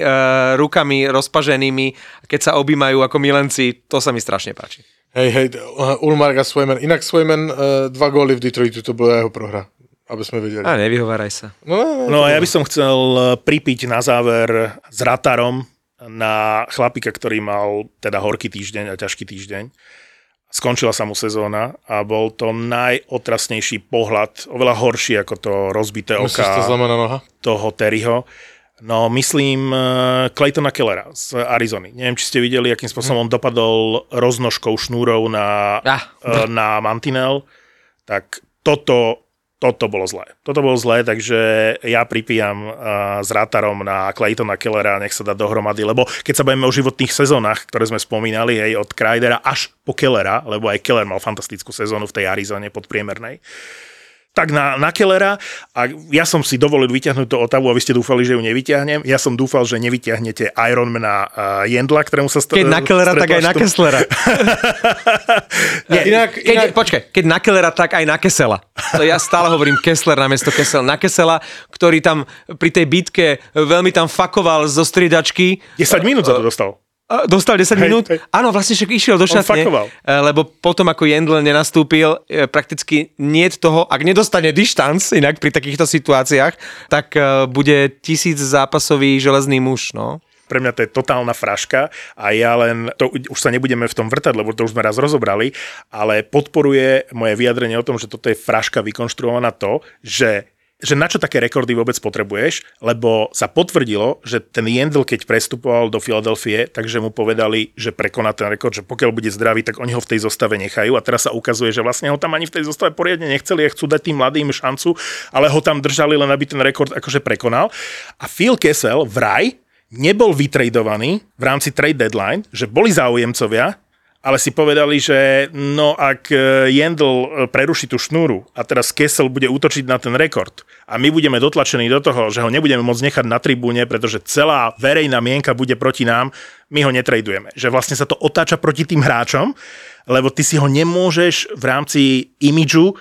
rukami, rozpaženými, keď sa objímajú ako milenci, to sa mi strašne páči. Hej, Ulmark a Swayman. Inak Swayman, 2 góly v Detroitu, to bola jeho prohra, aby sme vedeli. A nevyhováraj sa. No ja by som chcel pripiť na záver s Ratárom na chlapika, ktorý mal teda horký týždeň a ťažký týždeň. Skončila sa mu sezóna a bol to najotrasnejší pohľad, oveľa horší ako to rozbité oka toho Terryho. No, myslím Claytona Kellera z Arizony. Neviem, či ste videli, akým spôsobom on dopadol roznožkou šnúrov na mantinel. Tak toto bolo zlé. Toto bolo zlé, takže ja pripíjam s Ratárom na Claytona Kellera, nech sa dá dohromady, lebo keď sa bavíme o životných sezónach, ktoré sme spomínali, hej, od Kreidera až po Kellera, lebo aj Keller mal fantastickú sezónu v tej Arizone podpriemernej, tak na Kellera, a ja som si dovolil vyťahnuť tú Ottawu a vy ste dúfali, že ju nevyťahnem. Ja som dúfal, že nevyťahnete Ironmana Jendla, ktorému sa keď na Kellera, tak aj na Kesslera. Keď na Kellera, tak aj na Kessela. To ja stále hovorím Kessler namiesto Kessela. Na Kessela, ktorý tam pri tej bitke veľmi tam fakoval zo striedačky. 10 minút za to dostal. Dostal 10 minút? Áno, vlastne však išiel do šatne, lebo potom ako Jendl nenastúpil, prakticky niet toho, ak nedostane dištanc inak pri takýchto situáciách, tak bude 1000-zápasový železný muž, no. Pre mňa to je totálna fraška a ja len, to už sa nebudeme v tom vrtať, lebo to už sme raz rozobrali, ale podporuje moje vyjadrenie o tom, že toto je fraška vykonštruovaná to, že na čo také rekordy vôbec potrebuješ, lebo sa potvrdilo, že ten Jendl, keď prestupoval do Filadelfie, takže mu povedali, že prekoná ten rekord, že pokiaľ bude zdravý, tak oni ho v tej zostave nechajú a teraz sa ukazuje, že vlastne ho tam ani v tej zostave poriadne nechceli a chcú dať tým mladým šancu, ale ho tam držali len, aby ten rekord akože prekonal. A Phil Kessel vraj nebol vytradovaný v rámci trade deadline, že boli záujemcovia, ale si povedali, že no ak Jendl preruší tú šnúru a teraz Kessel bude útočiť na ten rekord a my budeme dotlačení do toho, že ho nebudeme môcť nechať na tribúne, pretože celá verejná mienka bude proti nám, my ho netradujeme. Že vlastne sa to otáča proti tým hráčom, lebo ty si ho nemôžeš v rámci imidžu,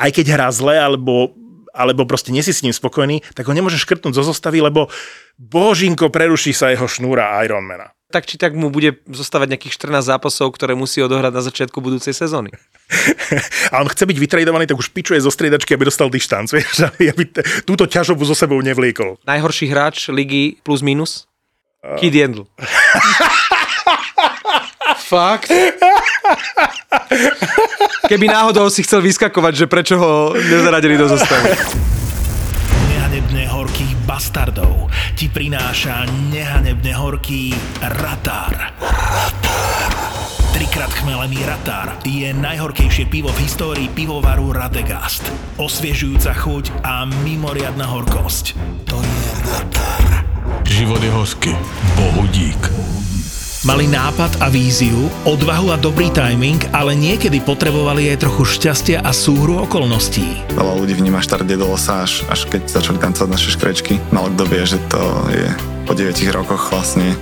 aj keď hrá zle, alebo proste nie si s ním spokojný, tak ho nemôžeš škrtnúť zo zostavy, lebo božinko, preruší sa jeho šnúra Ironmana. Tak či tak mu bude zostávať nejakých 14 zápasov, ktoré musí odohrať na začiatku budúcej sezóny. A on chce byť vytradovaný, tak už pičuje zo striedačky, aby dostal dištanc, vieš, aby túto ťažobu so sebou nevliekol. Najhorší hráč ligy plus minus? Kid Jendl. Fakt? Keby náhodou si chcel vyskakovať, že prečo ho nezaradili do zostavy. Nehanebne horkých bastardov ti prináša nehanebne horký Ratár. Trikrát chmelený Ratár je najhorkejšie pivo v histórii pivovaru Radegast. Osviežujúca chuť a mimoriadna horkosť. To je Ratár. Život je hosky. Bohu dík. Mali nápad a víziu, odvahu a dobrý timing, ale niekedy potrebovali aj trochu šťastia a súhru okolností. Veľa ľudí vníma štart Dedolo sa až keď začali tancovať naše škrečky. Málo kto vie, že to je po 9 rokoch vlastne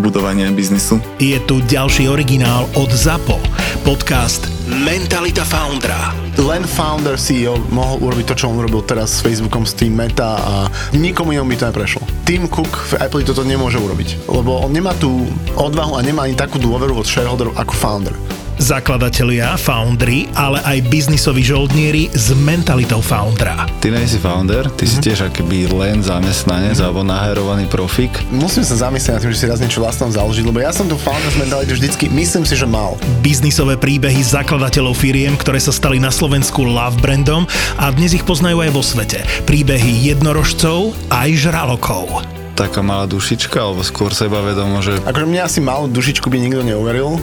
budovanie biznisu. Je tu ďalší originál od ZAPO, podcast Mentalita Foundra. Len founder CEO mohol urobiť to, čo on urobil teraz s Facebookom, s tým Meta a nikomu inom by to neprešlo. Tim Cook v Apple toto nemôže urobiť, lebo on nemá tú odvahu a nemá ani takú dôveru od shareholderov ako founder. Zakladatelia, foundry, ale aj biznisoví žoldnieri s mentalitou foundera. Ty nie si founder, ty si tiež akoby len zamestnanec alebo naherovaný profik. Musím sa zamyslieť nad tým, že si raz niečo vlastnom založiť, lebo ja som tu founder mentalitu vždycky, myslím si, že mal. Biznisové príbehy zakladateľov firiem, ktoré sa stali na Slovensku love brandom a dnes ich poznajú aj vo svete. Príbehy jednorožcov aj žralokov. Taká malá dušička, alebo skôr sebavedomo, že... Akože mne asi malú dušičku by nikto neuveril.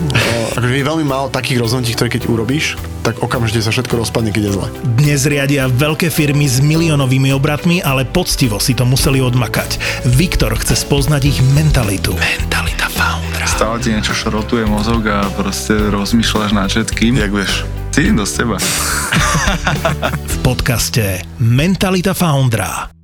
Akože je veľmi málo takých rozhodnutí, ktoré keď urobíš, tak okamžite sa všetko rozpadne, keď je zle. Dnes riadia veľké firmy s miliónovými obratmi, ale poctivo si to museli odmakať. Viktor chce spoznať ich mentalitu. Mentalita Foundra. Stále ti niečo šrotuje mozog a proste rozmýšľaš nad všetkým. Jak vieš, cítim do seba. V podcaste Mentalita Foundra.